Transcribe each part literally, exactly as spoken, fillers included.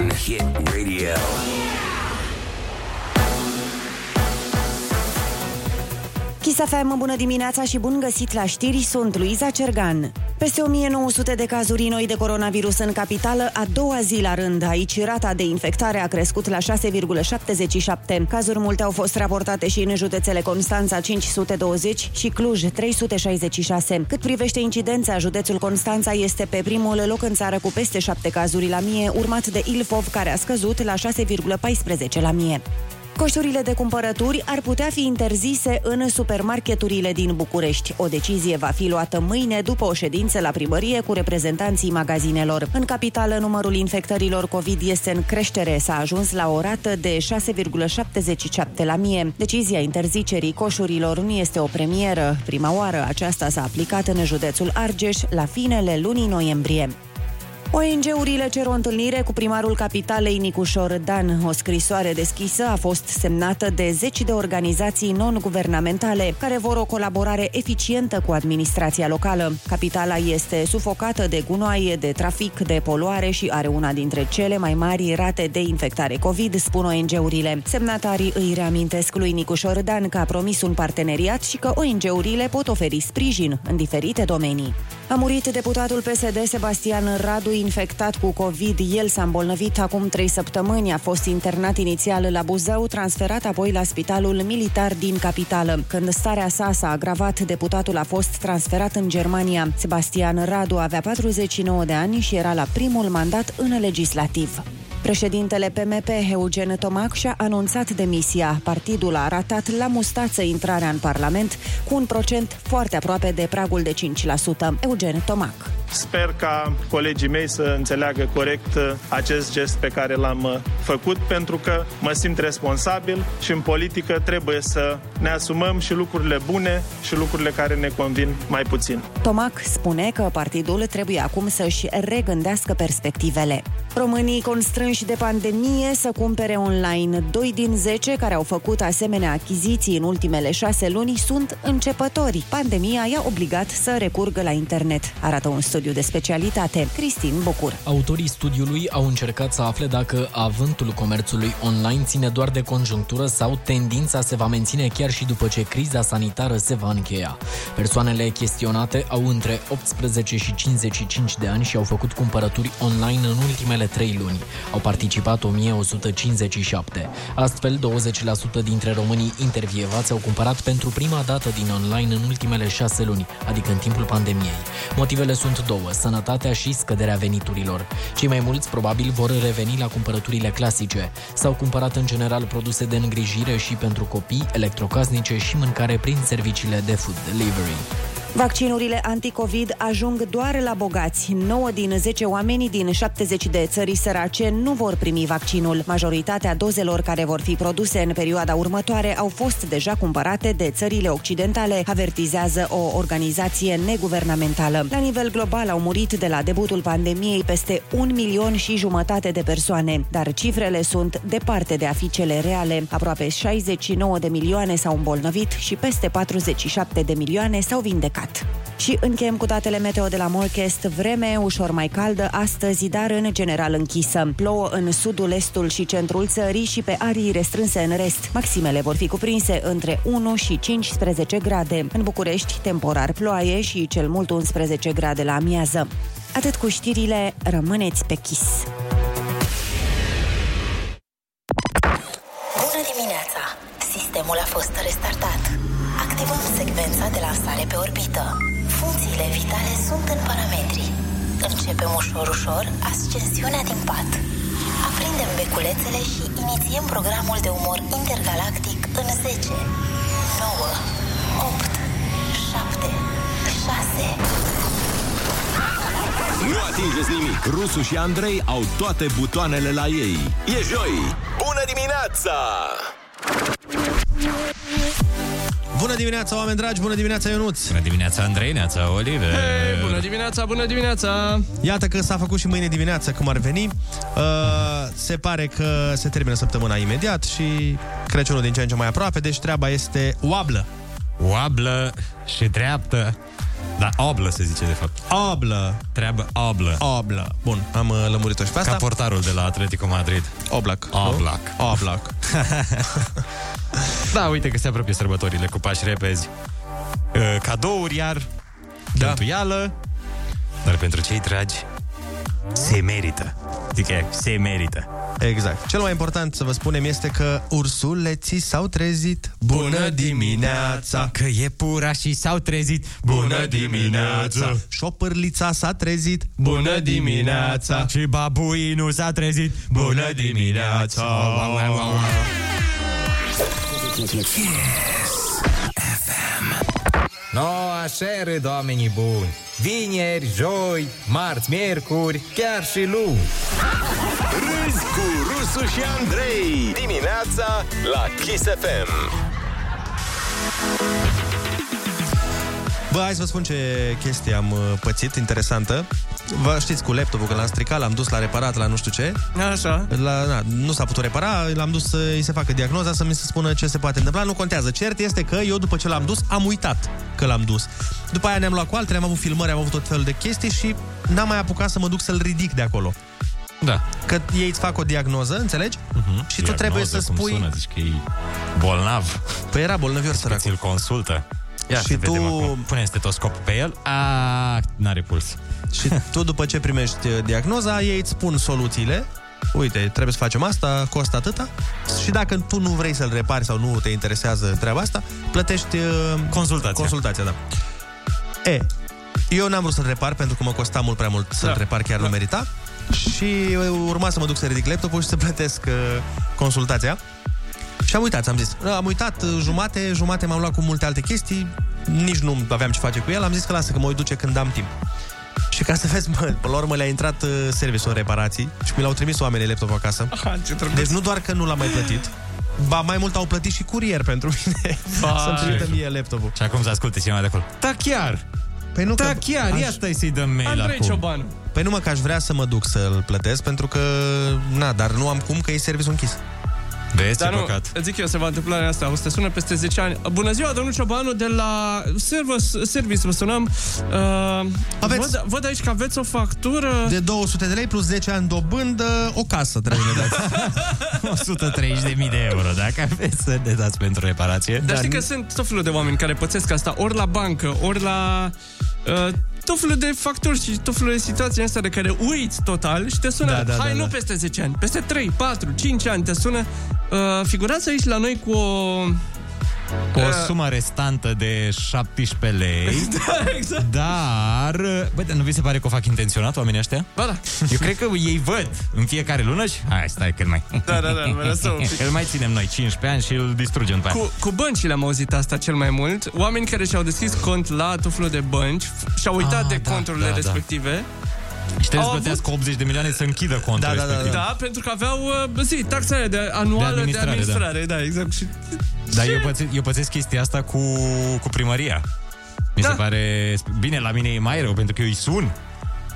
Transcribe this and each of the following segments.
One Hit Radio. Kiss F M, bună dimineața și bun găsit la știri, sunt Luiza Cergan. Peste o mie nouă sute de cazuri noi de coronavirus în capitală, a doua zi la rând. Aici rata de infectare a crescut la șase virgulă șaptezeci și șapte. Cazuri multe au fost raportate și în județele Constanța cinci sute douăzeci și Cluj trei sute șaizeci și șase. Cât privește incidența, județul Constanța este pe primul loc în țară cu peste șapte cazuri la mie, urmat de Ilfov, care a scăzut la șase virgulă paisprezece la mie. Coșurile de cumpărături ar putea fi interzise în supermarketurile din București. O decizie va fi luată mâine după o ședință la primărie cu reprezentanții magazinelor. În capitală, numărul infectărilor COVID este în creștere. S-a ajuns la o rată de șase virgulă șaptezeci și șapte la mie. Decizia interzicerii coșurilor nu este o premieră. Prima oară aceasta s-a aplicat în județul Argeș la finele lunii noiembrie. O N G-urile cer o întâlnire cu primarul capitalei Nicușor Dan. O scrisoare deschisă a fost semnată de zeci de organizații non-guvernamentale care vor o colaborare eficientă cu administrația locală. Capitala este sufocată de gunoaie, de trafic, de poluare și are una dintre cele mai mari rate de infectare COVID, spun O N G-urile. Semnatarii îi reamintesc lui Nicușor Dan că a promis un parteneriat și că O N G-urile pot oferi sprijin în diferite domenii. A murit deputatul P S D Sebastian Radu, infectat cu COVID. El s-a îmbolnăvit acum trei săptămâni, a fost internat inițial la Buzău, transferat apoi la Spitalul Militar din Capitală. Când starea sa s-a agravat, deputatul a fost transferat în Germania. Sebastian Radu avea patruzeci și nouă de ani și era la primul mandat în legislativ. Președintele P M P, Eugen Tomac, și-a anunțat demisia. Partidul a ratat la mustață intrarea în Parlament cu un procent foarte aproape de pragul de cinci la sută. Eugen Tomac. Sper ca colegii mei să înțeleagă corect acest gest pe care l-am făcut, pentru că mă simt responsabil și în politică trebuie să ne asumăm și lucrurile bune și lucrurile care ne convin mai puțin. Tomac spune că partidul trebuie acum să-și regândească perspectivele. Românii constrânși de pandemie să cumpere online. Doi din zece care au făcut asemenea achiziții în ultimele șase luni sunt începători. Pandemia i-a obligat să recurgă la internet, arată un studiu de specialitate. Cristina Bocur. Autorii studiului au încercat să afle dacă avântul comerțului online ține doar de conjunctură sau tendința se va menține chiar și după ce criza sanitară se va încheia. Persoanele chestionate au între optsprezece și cincizeci și cinci de ani și au făcut cumpărături online în ultimele trei luni. Au participat o mie o sută cincizeci și șapte. Astfel, douăzeci la sută dintre românii intervievați au cumpărat pentru prima dată din online în ultimele șase luni, adică în timpul pandemiei. Motivele sunt două, sănătatea și scăderea veniturilor. Cei mai mulți probabil vor reveni la cumpărăturile clasice. S-au cumpărat în general produse de îngrijire și pentru copii, electrocasnice și mâncare prin serviciile de food delivery. Vaccinurile anticovid ajung doar la bogați. nouă din zece oameni din șaptezeci de țări sărace nu vor primi vaccinul. Majoritatea dozelor care vor fi produse în perioada următoare au fost deja cumpărate de țările occidentale, avertizează o organizație neguvernamentală. La nivel global au murit de la debutul pandemiei peste un milion și jumătate de persoane, dar cifrele sunt departe de a fi cele reale. Aproape șaizeci și nouă de milioane s-au îmbolnăvit și peste patruzeci și șapte de milioane s-au vindecat. Și încheiem cu datele meteo de la Morchest. Vreme ușor mai caldă astăzi, dar în general închisă. Plouă în sudul, estul și centrul țării și pe arii restrânse în rest. Maximele vor fi cuprinse între unu și cincisprezece grade. În București, temporar ploaie și cel mult unsprezece grade la amiază. Atât cu știrile, rămâneți pe Kiss. Bună dimineața! Sistemul a fost restartat. Activăm secvența de lansare pe orbită. Funcțiile vitale sunt în parametri. Începem ușor, ușor ascensiunea din pat. Aprindem beculețele și inițiem programul de umor intergalactic în zece, nouă, opt, șapte, șase. Nu atingeți nimic! Rusu și Andrei au toate butoanele la ei. E joi! Bună dimineața! Bună dimineața, oameni dragi! Bună dimineața, Ionuț! Bună dimineața, Andrei, neața, Oliver! Hey, bună dimineața, bună dimineața! Iată că s-a făcut și mâine dimineață, cum ar veni. Uh, se pare că se termină săptămâna imediat și Crăciunul din ce în ce mai aproape, deci treaba este oablă. oablă și treaptă. Da, oblă se zice de fapt. Oblă. Treabă oblă. Oblă. Bun, am uh, lămurit-o și pe asta. Ca portarul de la Atletico Madrid. Oblak. Oblak. Oblak. Da, uite că se apropie sărbătorile cu pași repezi. Uh, cadouri iar, da. Cântuială. Dar pentru cei dragi, se merită. Zic că se merită. Exact. Cel mai important să vă spunem este că ursuleții s-au trezit. Bună dimineața! Că iepurașii s-au trezit. Bună dimineața! Șopârlița s-a trezit. Bună dimineața! Și babuinul s-a trezit. Bună dimineața! Wow, wow, wow, wow. Kiss F M. Noua seară, oamenii buni! Vineri, joi, marți, miercuri, chiar și luni! Râzi cu Rusu și Andrei, dimineața la Kiss F M. Bă, hai să vă spun ce chestie am pățit, interesantă. Vă știți cu laptopul, că l-am stricat, l-am dus la reparat, la nu știu ce. Așa. La, na, nu s-a putut repara, l-am dus să-i se facă diagnoza, să mi se spună ce se poate întâmpla. Nu contează. Cert este că eu, după ce l-am dus, am uitat că l-am dus. După aia ne-am luat cu altele, am avut filmări, am avut tot felul de chestii și n-am mai apucat să mă duc să-l ridic de acolo. Da. Că ei îți fac o diagnoză, înțelegi? Uh-huh. Și tu trebuie să spui... Sună, zici că e bolnav. Păi era bolnavior, sărac. Îl consultă. Ia, și tu pune stetoscop pe el. A, n-are puls. Și tu, după ce primești diagnoza, ei îți spun soluțiile. Uite, trebuie să facem asta, costă atâta. Și dacă tu nu vrei să-l repari sau nu te interesează treaba asta, plătești consultația, consultația da. E, eu n-am vrut să-l repar pentru că mă costa mult prea mult să-l da. repar, chiar da. nu merita. Și urma să mă duc să ridic laptopul și să plătesc uh, consultația. Și am uitat, am zis, am uitat jumate, jumate m-am luat cu multe alte chestii, nici nu aveam ce face cu el, am zis că lasă, că mă duce când am timp. Și ca să vezi, mă, până la urmă le-a intrat uh, serviciul în reparații și mi l-au trimis oamenii laptopul acasă. Aha, ce trebuie. Deci nu doar că nu l-am mai plătit, ba mai mult au plătit și curier pentru mine să-mi trimită mie laptopul. Și acum să asculte cineva de acolo. Da, chiar! Păi nu, da, chiar, aș... ia stai să-i dăm mail Andrei acum. Ciobanu. Păi nu, mă, că aș vrea să mă duc să-l plătesc pentru că, na, dar nu am cum, că e serviciul închis. Vezi, dar ce nu, păcat. Zic eu, se va întâmpla în asta. O să te sună peste zece ani. Bună ziua, domnul Ciobanu, de la service, service vă sunăm. Uh, văd, văd aici că aveți o factură... de două sute de lei plus zece ani dobândă, o casă trebuie dați. o sută treizeci de mii de euro, dacă aveți să ne dați pentru reparație. Dar știi că sunt tot felul de oameni care pățesc asta, ori la bancă, ori la... Uh, tot felul de factori și tot felul de situații astea de care uiți total și te sună, da, da, hai, da, nu da. peste zece ani, peste trei, patru, cinci ani te sună, uh, figurați aici la noi cu o... Cu o sumă restantă de șaptesprezece lei. Da, exact. Dar, bă, nu vi se pare că o fac intenționat oamenii ăștia? Ba da. Eu cred că ei văd în fiecare lună și hai, stai că mai... Da, da, da, mă lăsă un pic. Îl mai ținem noi cincisprezece ani și îl distrugem pe aia. Cu, cu băncile am auzit asta cel mai mult. Oameni care și-au deschis cont la tot felul de bănci și-au uitat ah, de da, conturile da, respective da. Și trebuie să plătească avut... optzeci de milioane să închidă contul respectiv. Da, da, da, da. Da, pentru că aveau zi, taxa aia de anuală de administrare. De administrare da. da, exact. Și... Da, eu, pățesc, eu pățesc chestia asta cu, cu primăria. Mi da. se pare... Bine, la mine e mai rău, pentru că eu îi sun.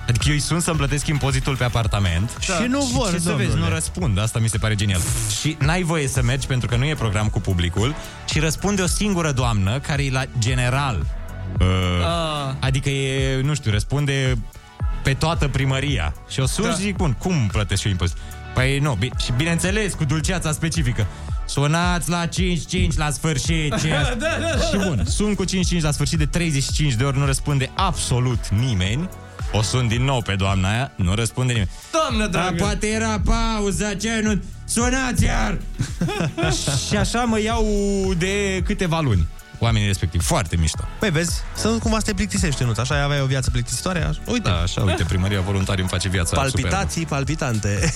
Adică eu îi sun să-mi plătesc impozitul pe apartament. Da. Și nu vor, și ce să vezi, nu răspund. Asta mi se pare genial. Și n-ai voie să mergi pentru că nu e program cu publicul. Și răspunde o singură doamnă care e la general. Uh, ah. Adică e, nu știu, răspunde... pe toată primăria. Și o sun da. zic, bun, cum plătesc eu impozit? Păi nu, bine, și bineînțeles, cu dulceața specifică. Sunați la cincizeci și cinci la sfârșit. da, da, da. Și bun, sun cu cincizeci și cinci la sfârșit de treizeci și cinci de ori, nu răspunde absolut nimeni. O sun din nou pe doamna aia, nu răspunde nimeni. Doamnă, dragă! Dar poate era pauza, ce nu... Sunați iar! Și așa mă iau de câteva luni. Oamenii respectiv, foarte mișto. Păi vezi, să nu cumva să te plictisești, nu? Așa aveai o viață plictisitoare? Așa. Uite, da, așa, uite, primăria voluntarii îmi face viața. Palpitații superbă. Palpitante.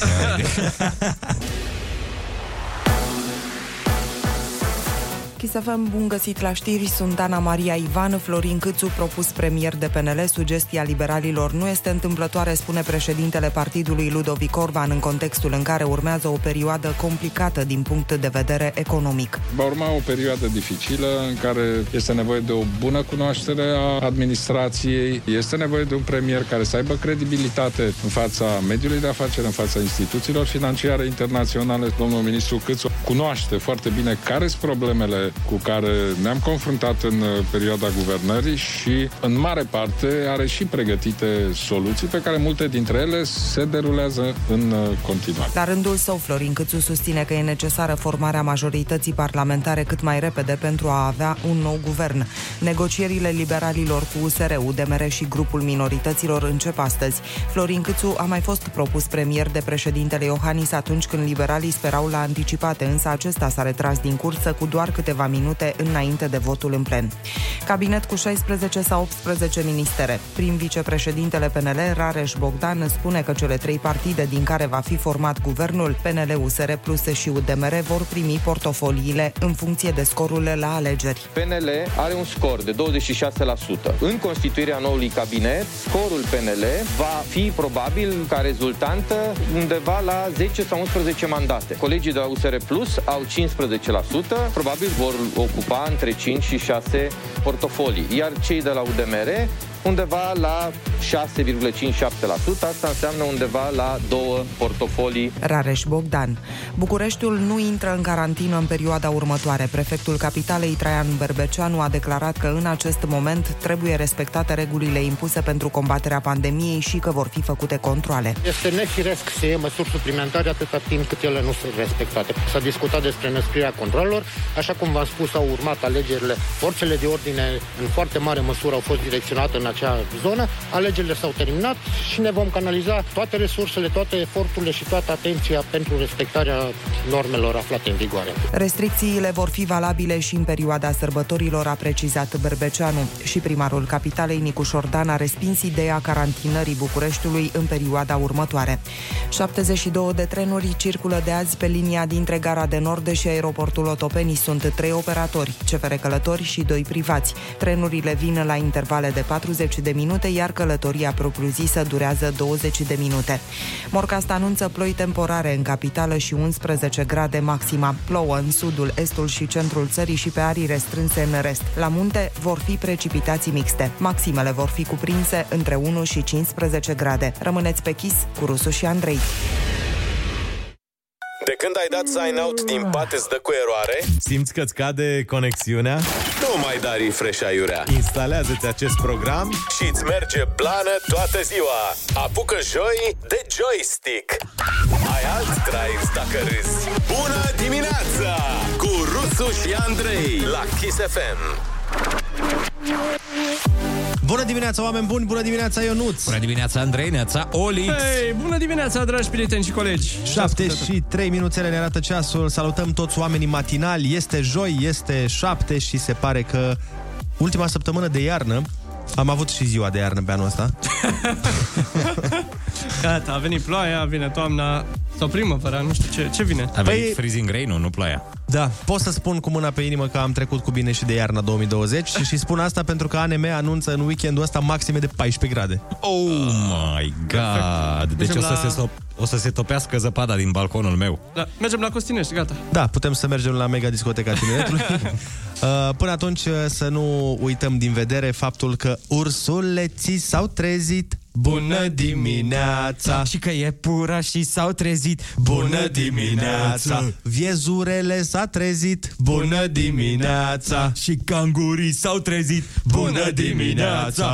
Chisafem, bun găsit la știri, sunt Ana Maria Ivan. Florin Cîțu, propus premier de P N L, sugestia liberalilor nu este întâmplătoare, spune președintele partidului Ludovic Orban, în contextul în care urmează o perioadă complicată din punct de vedere economic. Va urma o perioadă dificilă în care este nevoie de o bună cunoaștere a administrației, este nevoie de un premier care să aibă credibilitate în fața mediului de afaceri, în fața instituțiilor financiare internaționale. Domnul ministru Cîțu cunoaște foarte bine care sunt problemele cu care ne-am confruntat în perioada guvernării și, în mare parte, are și pregătite soluții pe care multe dintre ele se derulează în continuare. La rândul său, Florin Cîțu susține că e necesară formarea majorității parlamentare cât mai repede pentru a avea un nou guvern. Negocierile liberalilor cu U S R, U D M R și grupul minorităților încep astăzi. Florin Cîțu a mai fost propus premier de președintele Iohannis atunci când liberalii sperau la anticipate, însă acesta s-a retras din cursă cu doar câteva minute înainte de votul în plen. Cabinet cu șaisprezece sau optsprezece ministere. Prim vicepreședintele P N L, Rareș Bogdan, spune că cele trei partide din care va fi format guvernul, P N L, U S R Plus și U D M R, vor primi portofoliile în funcție de scorurile la alegeri. P N L are un scor de douăzeci și șase la sută. În constituirea noului cabinet, scorul P N L va fi probabil ca rezultantă undeva la zece sau unsprezece mandate. Colegii de la U S R Plus au cincisprezece la sută, probabil vor ocupa între cinci și șase portofolii, iar cei de la U D M R undeva la șase virgulă cincizeci și șapte la sută, asta înseamnă undeva la două portofolii. Rareș Bogdan. Bucureștiul nu intră în carantină în perioada următoare. Prefectul capitalei, Traian Berbeceanu, a declarat că în acest moment trebuie respectate regulile impuse pentru combaterea pandemiei și că vor fi făcute controale. Este nefiresc să iei măsuri suplimentare atâta timp cât ele nu sunt respectate. S-a discutat despre năsprirea controlelor, așa cum v-am spus, au urmat alegerile. Forțele de ordine în foarte mare măsură au fost direcționate în acea zonă, alegerile s-au terminat și ne vom canaliza toate resursele, toate eforturile și toată atenția pentru respectarea normelor aflate în vigoare. Restricțiile vor fi valabile și în perioada sărbătorilor, a precizat Berbeceanu. Și primarul capitalei, Nicușor Dan, a respins ideea carantinării Bucureștiului în perioada următoare. șaptezeci și două de trenuri circulă de azi pe linia dintre Gara de Nord și aeroportul Otopeni. Sunt trei operatori, C F R Călători și doi privați. Trenurile vin la intervale de patruzeci de minute, iar călătoria propriu-zisă durează douăzeci de minute. Morcasta anunță ploi temporare în capitală și unsprezece grade maxima. Plouă în sudul, estul și centrul țării și pe arii restrânse în rest. La munte vor fi precipitații mixte. Maximele vor fi cuprinse între unu și cincisprezece grade. Rămâneți pe Kiss cu Rusu și Andrei. De când ai dat sign out din pate, îți dă cu eroare? Simți că-ți cade conexiunea? Nu mai da refresh aiurea. Instalează-ți acest program și îți merge plană toată ziua. Apucă joi de joystick. Ai alt drive dacă râzi. Bună dimineața! Cu Rusu și Andrei la Kiss F M. Bună dimineața, oameni buni! Bună dimineața, Ionuț! Bună dimineața, Andrei, neața, Olix! Hey, bună dimineața, dragi prieteni și colegi! șapte și trei minuțele ne arată ceasul. Salutăm toți oamenii matinali. Este joi, este șapte și se pare că ultima săptămână de iarnă am avut și ziua de iarnă pe anul ăsta. Gata, a venit ploaia, vine toamna sau primăvara, nu știu ce, ce vine. A venit păi... freezing rain-ul, nu ploaia. Da, pot să spun cu mâna pe inimă că am trecut cu bine și de iarna două mii douăzeci și spun asta pentru că A N M anunță în weekendul ăsta maxime de paisprezece grade. Oh my god! Deci mergem o să, la... se, so- o să se topească zăpada din balconul meu. La... Mergem la Costinești, gata. Da, putem să mergem la mega discoteca Tineretului. Până atunci să nu uităm din vedere faptul că ursuleții s-au trezit. Bună dimineața! Și că e pura și s-au trezit. Bună dimineața! Viezurele s-a trezit. Bună dimineața! Și cangurii s-au trezit. Bună dimineața!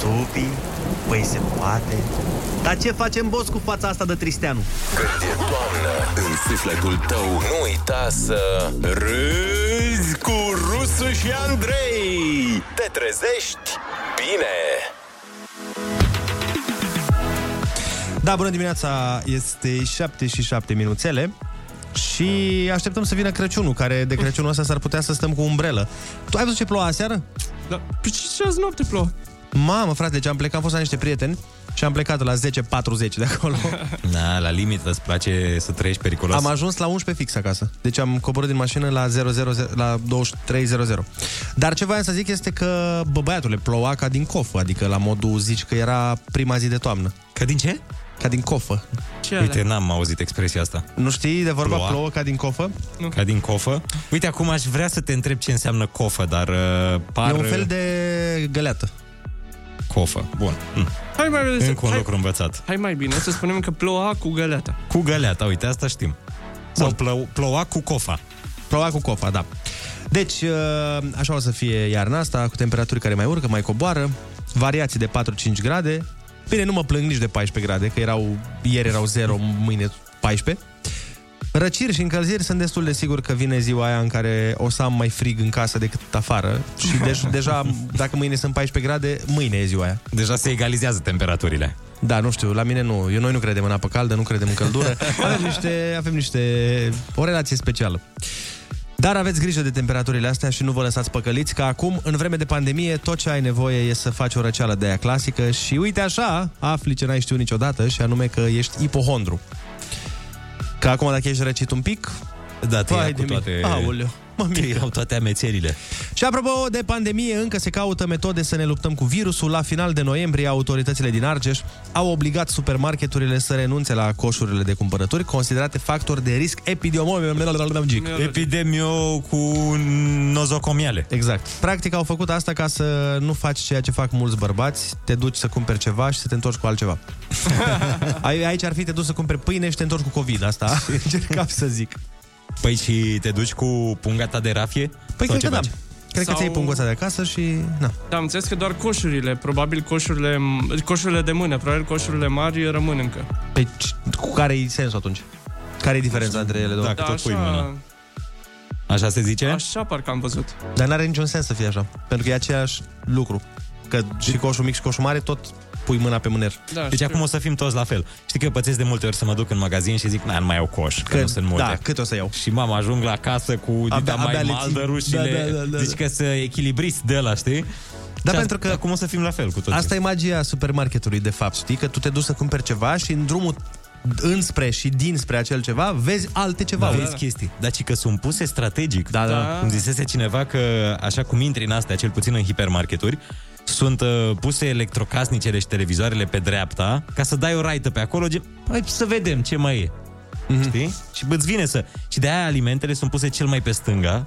Supi, păi se poate. Dar ce facem, boss, cu fața asta de Tristeanu? Când e toamnă, în sufletul tău nu uita să râzi cu Rusu și Andrei. Te trezești bine! Da, bună dimineața, este șapte și șapte minuțele. Și așteptăm să vină Crăciunul, care de Crăciunul ăsta s-ar putea să stăm cu umbrelă. Tu ai văzut ce ploua aseară? Da, pe ce azi noapte plouă? Mamă, frate, deci am plecat, am fost la niște prieteni și am plecat la zece patruzeci de acolo. Na, la limită, îți place să trăiești periculos. Am ajuns la unsprezece fix acasă. Deci am coborât din mașină la douăzeci și trei zero zero. Dar ce voiam să zic este că, bă, băiatule, ploua ca din cofă. Adică la modul, zici că era prima zi de toamnă. Ca din ce? Ca din cofă. Ce Uite, alea? N-am auzit expresia asta. Nu știi de vorba ploua, plouă ca din cofă? Nu. Ca din cofă? Uite, acum aș vrea să te întreb ce înseamnă cofă, dar uh, par... E un fel de găleată. Cofă. Bun. Mm. Hai mai bine. Încă un hai, lucru învățat. Hai mai bine să spunem că ploua cu găleata. Cu găleata, uite, asta știm. Sau ploua cu cofa. Probabil cu cofa, da. Deci, așa o să fie iarna asta, cu temperaturi care mai urcă, mai coboară, variații de patru-cinci grade. Bine, nu mă plâng nici de paisprezece grade, că erau, ieri erau zero, mâine paisprezece. Răciri și încălziri sunt destul de sigur că vine ziua aia în care o să am mai frig în casă decât afară. Și de- deja, dacă mâine sunt paisprezece grade, mâine e ziua aia. Deja se egalizează temperaturile. Da, nu știu, la mine nu. Eu, noi nu credem în apă caldă, nu credem în căldură. Avem niște, avem niște... o relație specială. Dar aveți grijă de temperaturile astea și nu vă lăsați păcăliți, că acum, în vreme de pandemie, tot ce ai nevoie e să faci o răceală de aia clasică și, uite așa, afli ce n-ai știut niciodată, și anume că ești ipohondru. Că acum, dacă ești răcit un pic... Da, te ia cu toate... Aoleu, mă te iau toate amețerile. Și apropo de pandemie, încă se caută metode să ne luptăm cu virusul. La final de noiembrie, autoritățile din Argeș au obligat supermarketurile să renunțe la coșurile de cumpărături considerate factori de risc epidemiologic. Epidemio cu nozocomiale. Exact. Practic au făcut asta ca să nu faci ceea ce fac mulți bărbați. Te duci să cumperi ceva și să te întorci cu altceva. Aici ar fi te duci să cumperi pâine și te întorci cu COVID. Asta încercam să zic. Păi și te duci cu punga ta de rafie? Păi cred că da. Cred Sau... că ți-ai pungoța de acasă și... Na. Da, am înțeles că doar coșurile, probabil coșurile, coșurile de mână, probabil coșurile mari rămân încă. Păi cu care-i sensul atunci? Care-i diferența între ele două? Da, că tot așa... pui mâna. Așa se zice? Așa parcă am văzut. Dar n-are niciun sens să fie așa, pentru că e aceeași lucru. Că și coșul mic și coșul mare tot... pui mâna pe mâner. Da, deci știu. Acum o să fim toți la fel. Știi că pățesc de multe ori să mă duc în magazin și zic, na, nu mai iau coș, că, că nu sunt multe. Da, cât o să iau? Și mama ajung la casă cu abia, mai abia maldărușile. Da, da, da, da. Zici că să echilibriți de ăla, știi? Da, și pentru că acum o să fim la fel cu toții. Asta e magia supermarketului, de fapt, știi? Că tu te duci să cumperi ceva și în drumul înspre și dinspre acel ceva vezi alte ceva. Da, vezi da. Chestii. Dar ci că sunt puse strategic. Da, da. Îmi zisese cineva că așa cum intri în astea, cel puțin în hipermarketuri, sunt uh, puse electrocasnicele și televizoarele pe dreapta, ca să dai o raită pe acolo, gen, hai să vedem ce mai e. Mm-hmm. Știi? Și îți vine să... Și de-aia alimentele sunt puse cel mai pe stânga,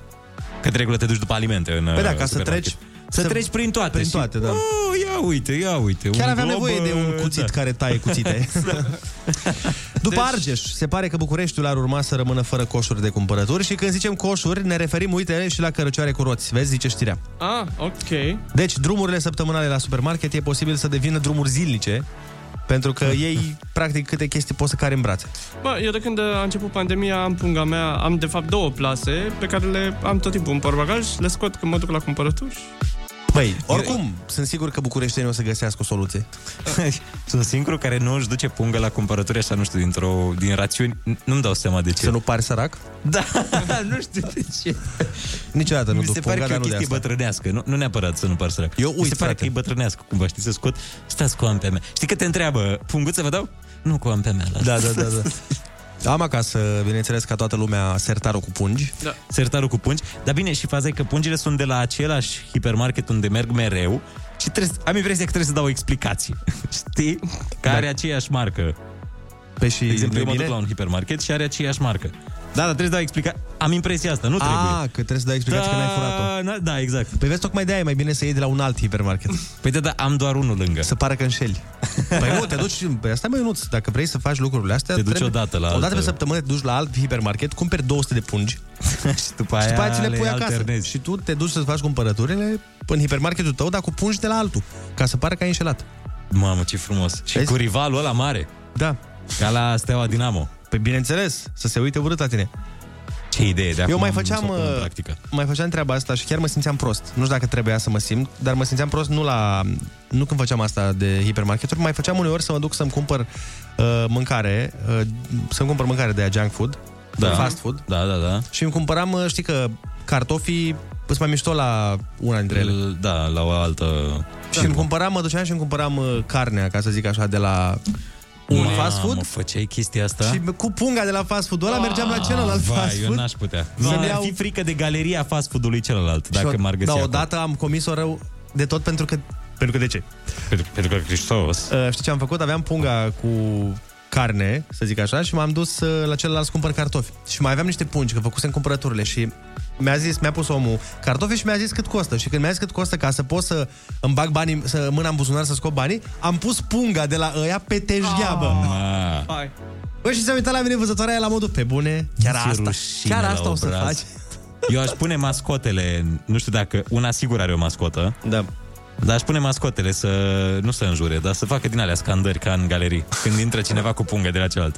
că de regulă te duci după alimente în... Păi da, ca să treci... Să, să treci prin toate. Prin toate, și, da. Oh, ia uite, ia uite. Chiar aveam glob, nevoie de un cuțit da. Care taie cuțite. Da. După deci... Argeș, se pare că Bucureștiul ar urma să rămână fără coșuri de cumpărături. Și când zicem coșuri, ne referim, uite, și la cărăcioare cu roți. Vezi, zice știrea. Ah, ok. Deci drumurile săptămânale la supermarket e posibil să devină drumuri zilnice, pentru că ei, practic, câte chestii poți să cari în brațe. Bă, eu de când a început pandemia am punga mea, am de fapt două plase pe care le am tot timpul în portbagaj, le scot când mă duc la cumpărături. Băi, oricum, eu... sunt sigur că bucureștenii o să găsească o soluție. Sunt singurul care nu își duce pungă la cumpărături, așa, nu știu, dintr-o, din rațiuni, nu-mi dau seama de ce. Să nu pari sărac? Da, nu știu de ce. Niciodată nu duc punga, dar nu de asta. Mi se pare că e o chestie bătrânească, nu, nu neapărat să nu pari sărac. Eu uit, Mi se pare frate. Că e bătrânească, cumva, știi, să scot, stați cu ampea mea. Știi că te întreabă, punguță vă dau? Nu cu ampea mea. Da, da, da, da. Am acasă, bineînțeles, ca toată lumea, sertarul cu pungi. Da. Sertarul cu pungi. Dar bine, și faza e că pungile sunt de la același hipermarket unde merg mereu și trebuie, am impresia că trebuie să dau explicații. Știi? Că are da. aceeași marcă. Păi și de exemplu, eu mă duc la un hipermarket și are aceeași marcă. Da, dar trebuie să dau explicații. Am impresia asta, nu trebuie. Ah, că trebuie să dau explicații da, că n-ai furat-o. Da, exact. Păi vezi, tocmai de-aia e mai bine să iei de la un alt hipermarket. Păi da, da, am doar unul lângă. Să pară că înșeli. Păi nu, te duci... Păi asta, măi, Ionuț, dacă vrei să faci lucrurile astea... Te duci trebuie, odată la... Odată pe săptămână te duci la alt hipermarket, cumperi două sute de pungi și după aia, și după aia ți le pui acasă. Alternezi. Și tu te duci să faci cumpărăturile în hipermarketul tău, dar cu pungi de la altul, ca să pară că ai înșelat. Mamă, ce frumos. Și vezi? Cu rivalul ăla mare. Da. Ca la Steaua Dinamo. Păi bineînțeles, să se uite urât la tine. Ce idee de acum. Eu mai făceam, mai făceam treaba asta și chiar mă simțeam prost. Nu știu dacă trebuia să mă simt, dar mă simțeam prost nu la nu când făceam asta de hipermarketuri, mai făceam uneori să mă duc să-mi cumpăr uh, mâncare, uh, să-mi cumpăr mâncare de junk food, da. fast food. Da, da, da. Și îmi cumpăram, știi că cartofii îți mai mișto la una dintre ele. Da, la o altă. Și îmi cumpăram, mă duceam și îmi cumpăram carnea, ca să zic așa, de la un Mamă, fast food. Mă, făceai chestia asta? Și cu punga de la fast food-ul ăla mergeam la celălalt vai, fast food. Eu n-aș putea. Mi-ar iau... fi frică de galeria fast food-ului celălalt, dacă o, m-ar găsi da, acolo. Da, odată am comis-o rău de tot pentru că... Pentru că de ce? Pentru, pentru că Hristos. Uh, știi ce am făcut? Aveam punga cu carne, să zic așa, și m-am dus uh, la celălalt să cumpăr cartofi. Și mai aveam niște pungi, că făcusem cumpărăturile și... Mi-a zis, mi-a pus omul cartofi și mi-a zis cât costă. Și când mi-a zis cât costă, ca să pot să îmi bag banii, să mâna în buzunar să scot banii, am pus punga de la ăia pe tejgheabă. Băi, și s-a uitat la mine vânzătoarea aia la modul, pe bune, chiar asta, chiar asta o să faci. Eu aș pune mascotele, nu știu dacă una sigur are o mascotă. Da. Dar aș pune mascotele să nu se înjure, dar să facă din alea scandări ca în galerii, când intră cineva cu pungă de la celălalt.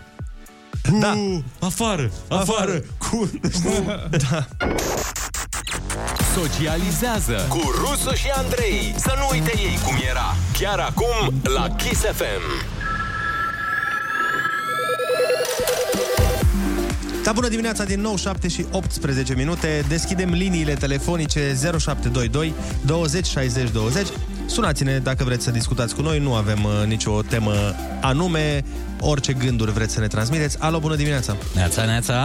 Cu... Da, afară, afară, afară. Cu... Da. Socializează cu Rusu și Andrei. Să nu uite ei cum era. Chiar acum la Kiss F M. Da, bună dimineața din nou, șapte și optsprezece minute. Deschidem liniile telefonice zero șapte doi doi douăzeci șaizeci douăzeci. Sunați-ne dacă vreți să discutați cu noi, nu avem uh, nicio temă anume, orice gânduri vreți să ne transmiteți. Alo, bună dimineața! Neața, neața!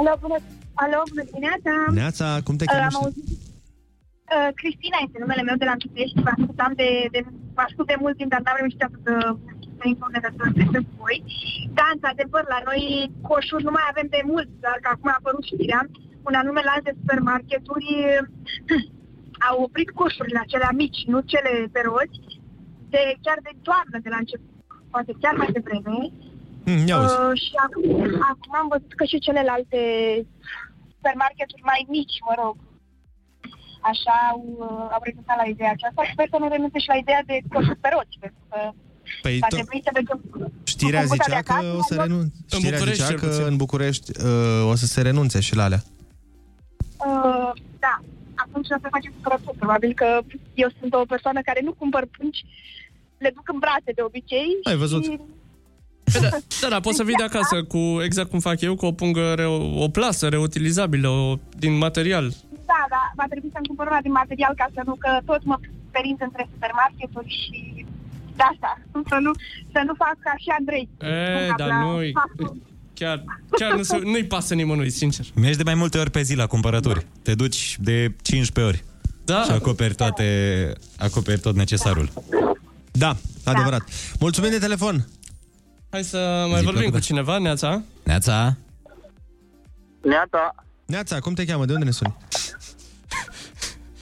Alo, bună, Alo, bună dimineața! Neața, cum te cheamă? Uh, am auzit. Uh, Cristina este numele meu de la Pitești, vă ascultam de, de, vă ascult de mult timp, dar n-am reușit atât de... Voi. Da, într-adevăr, la noi coșuri nu mai avem de mult, dar că acum a apărut știrea, un anume lanț de supermarketuri au oprit coșurile acelea mici, nu cele pe roți, de, chiar de toamnă, de la început, poate chiar mai devreme. Mm, uh, și acum, acum am văzut că și celelalte supermarketuri mai mici, mă rog, așa au, au renunțat la ideea aceasta. Sper că nu renunțe și la ideea de coșuri pe roți, pentru că păi to- știrea zicea că o să renunțe. Știrea zicea că în București uh, o să se renunțe și la alea. Uh, da, atunci o să facem curățul. Probabil că eu sunt o persoană care nu cumpăr pungi, le duc în brațe de obicei. Ai văzut? Și... Da, da, da, poți să vii de acasă cu, exact cum fac eu, cu o pungă, reu, o plasă reutilizabilă, o, din material. Da, da, va trebui să-mi cumpăr una din material ca să nu, că tot mă perind între supermarketuri și... Da, asta, să nu, să nu fac ca și Andrei. E, dar noi, chiar, chiar nu, nu-i pasă nimănui, sincer. Mergi de mai multe ori pe zi la cumpărături. Da. Te duci de cincisprezece ori. Da. Și acoperi, toate, acoperi tot necesarul. Da, adevărat. Da. Mulțumim de telefon. Hai să mai Zic vorbim cu cineva. Neața. Neața. Neața. Neața, cum te cheamă? De unde ne suni?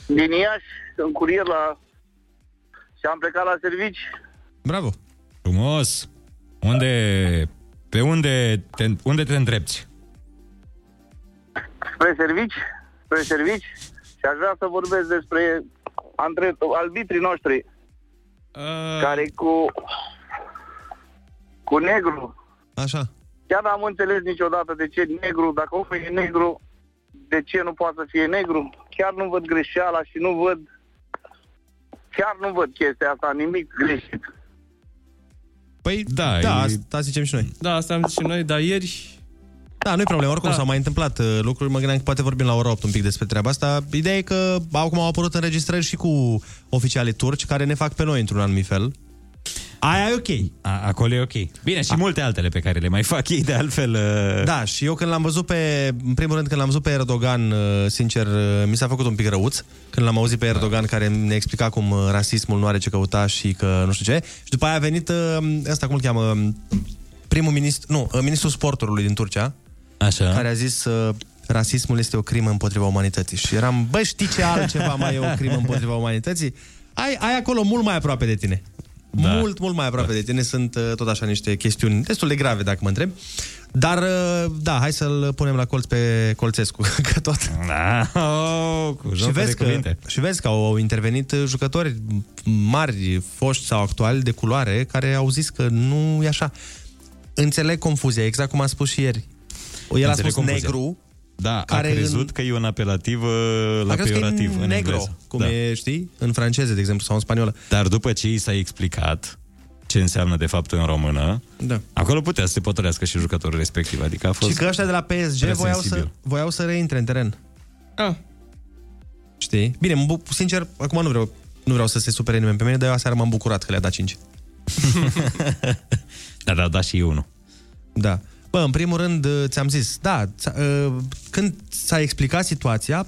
Din Iași, sunt curier la... Și am plecat la servici. Bravo. Frumos. Unde pe unde te, unde te îndrepți? Spre servici, spre servici. Și aș vrea să vorbesc despre antre, arbitrii noștri. Uh... Care cu cu negru. Așa. Chiar n-am înțeles niciodată de ce negru, dacă o e negru, de ce nu poate să fie negru? Chiar nu văd greșeala și nu văd Chiar nu văd chestia asta, nimic greșit. Păi, da, da e... asta zicem și noi. Da, asta am zis și noi, dar ieri... Da, nu-i problemă, oricum da. S-au mai întâmplat uh, lucruri, mă gândeam că poate vorbim la ora opt un pic despre treaba asta. Ideea e că acum au apărut înregistrări și cu oficialii turci, care ne fac pe noi într-un anumit fel. Aia e ok. A, acolo e ok. Bine, și A. multe altele pe care le mai fac ei de altfel. Uh... Da, și eu când l-am văzut pe... În primul rând, când l-am văzut pe Erdogan, sincer, mi s-a făcut un pic răuț. Când l-am auzit pe Erdogan, care ne explica cum rasismul nu are ce căuta și că nu știu ce. Și după aia a venit, ăsta cum îl cheamă, primul ministru... Nu, ministrul sportului din Turcia. Așa. Care a zis... Uh, rasismul este o crimă împotriva umanității. Și eram, bă, știi ce altceva mai e o crimă împotriva umanității? Ai, ai acolo mult mai aproape de tine. Da. Mult, mult mai aproape da. de tine. Sunt tot așa niște chestiuni destul de grave, dacă mă întreb. Dar, da, hai să-l punem la colț pe Colțescu. Că tot... Da. Oh, cu și, vezi că, și vezi că au intervenit jucători mari, foști sau actuali, de culoare, care au zis că nu e așa. Înțeleg confuzia, exact cum a spus și ieri. El Înțeleg a spus confuzia. negru. Da, care a crezut în... că e un apelativ uh, la peiorativ în engleză. Cum da. e, știi? În franceză, de exemplu, sau în spaniolă. Dar după ce i s-a explicat ce înseamnă de fapt în română, da. acolo putea să se potolească și jucătorul respectiv. Adică a fost și că ăștia de la P S G voiau să, voiau să reintre în teren. Ah. Știi? Bine, mă buc, sincer, acum nu vreau, nu vreau să se supere nimeni pe mine, dar eu aseară m-am bucurat că le-a dat cinci. Da, da, da și eu nu. Da. Bă, în primul rând, ți-am zis, da, când s-a explicat situația,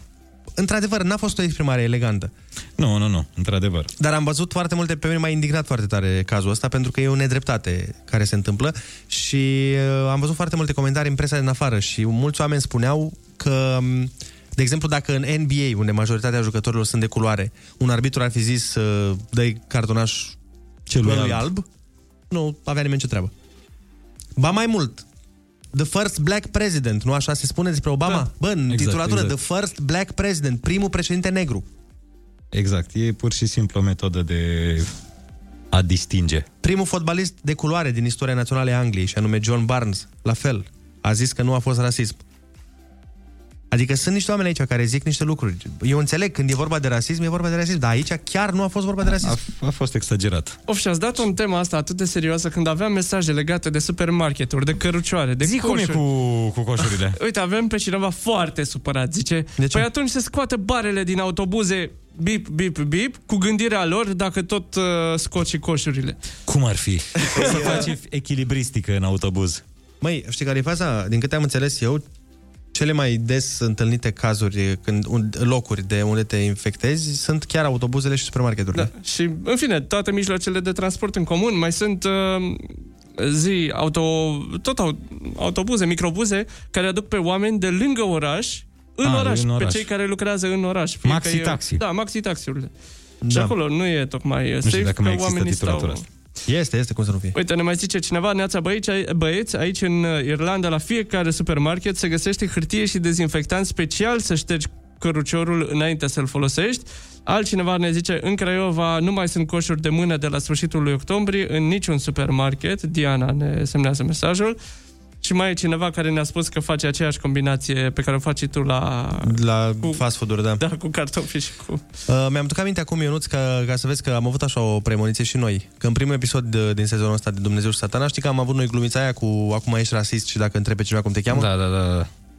într-adevăr, n-a fost o exprimare elegantă. Nu, nu, nu, într-adevăr. Dar am văzut foarte multe, pe mine m-a indignat foarte tare cazul ăsta, pentru că e o nedreptate care se întâmplă și am văzut foarte multe comentarii în presa din afară și mulți oameni spuneau că, de exemplu, dacă în N B A, unde majoritatea jucătorilor sunt de culoare, un arbitru ar fi zis, dă-i cartonaș celui alb, alb, nu avea nimeni ce treabă. Ba mai mult... The first black president, nu așa se spune despre Obama? Da. Bă, în exact, titulatură, exact. The first black president, primul președinte negru. Exact, e pur și simplu o metodă de a distinge. Primul fotbalist de culoare din istoria națională a Angliei, și anume John Barnes, la fel, a zis că nu a fost rasism. Adică sunt niște oameni aici care zic niște lucruri. Eu înțeleg, când e vorba de rasism, e vorba de rasism, dar aici chiar nu a fost vorba de rasism. A, a fost exagerat. Of, și-ați dat o temă asta atât de serioasă când aveam mesaje legate de supermarketuri, de cărucioare, de zic coșuri. Cum e cu, cu coșurile? Uite, avem pe cineva foarte supărat, zice. De ce? Păi atunci se scoate barele din autobuze, bip, bip, bip, cu gândirea lor dacă tot uh, scoci coșurile. Cum ar fi? Să faci echilibristică în autobuz. Măi, știi care e faza? Din câte am înțeles eu, cele mai des întâlnite cazuri, când locuri de unde te infectezi, sunt chiar autobuzele și supermarketurile. Da. Și, în fine, toate mijloacele de transport în comun. Mai sunt uh, zi, auto, tot au, autobuze, microbuze, care aduc pe oameni de lângă oraș, în, A, oraș, în oraș, pe cei care lucrează în oraș. Maxi-taxi. Da, maxi-taxiurile. Da. Și acolo nu e tocmai nu safe, că oamenii stau... Asta. Este, este, cum să nu fie. Uite, ne mai zice cineva, neața băieți, băieți, aici în Irlanda, la fiecare supermarket se găsește hârtie și dezinfectant special să ștergi căruciorul înainte să-l folosești. Altcineva ne zice, în Craiova nu mai sunt coșuri de mână de la sfârșitul lui octombrie în niciun supermarket. Diana ne semnează mesajul. Și mai e cineva care ne-a spus că face aceeași combinație pe care o faci tu la... La cu... fast food-uri, da. Da, cu cartofi și cu... Uh, mi-am ducat minte acum, Ionuț, că, ca să vezi că am avut așa o premoniție și noi. Că în primul episod de, din sezonul ăsta de Dumnezeu și Satana, știi că am avut noi glumița aia cu acum ești rasist și dacă întrebi cineva cum te cheamă? Da, da, da.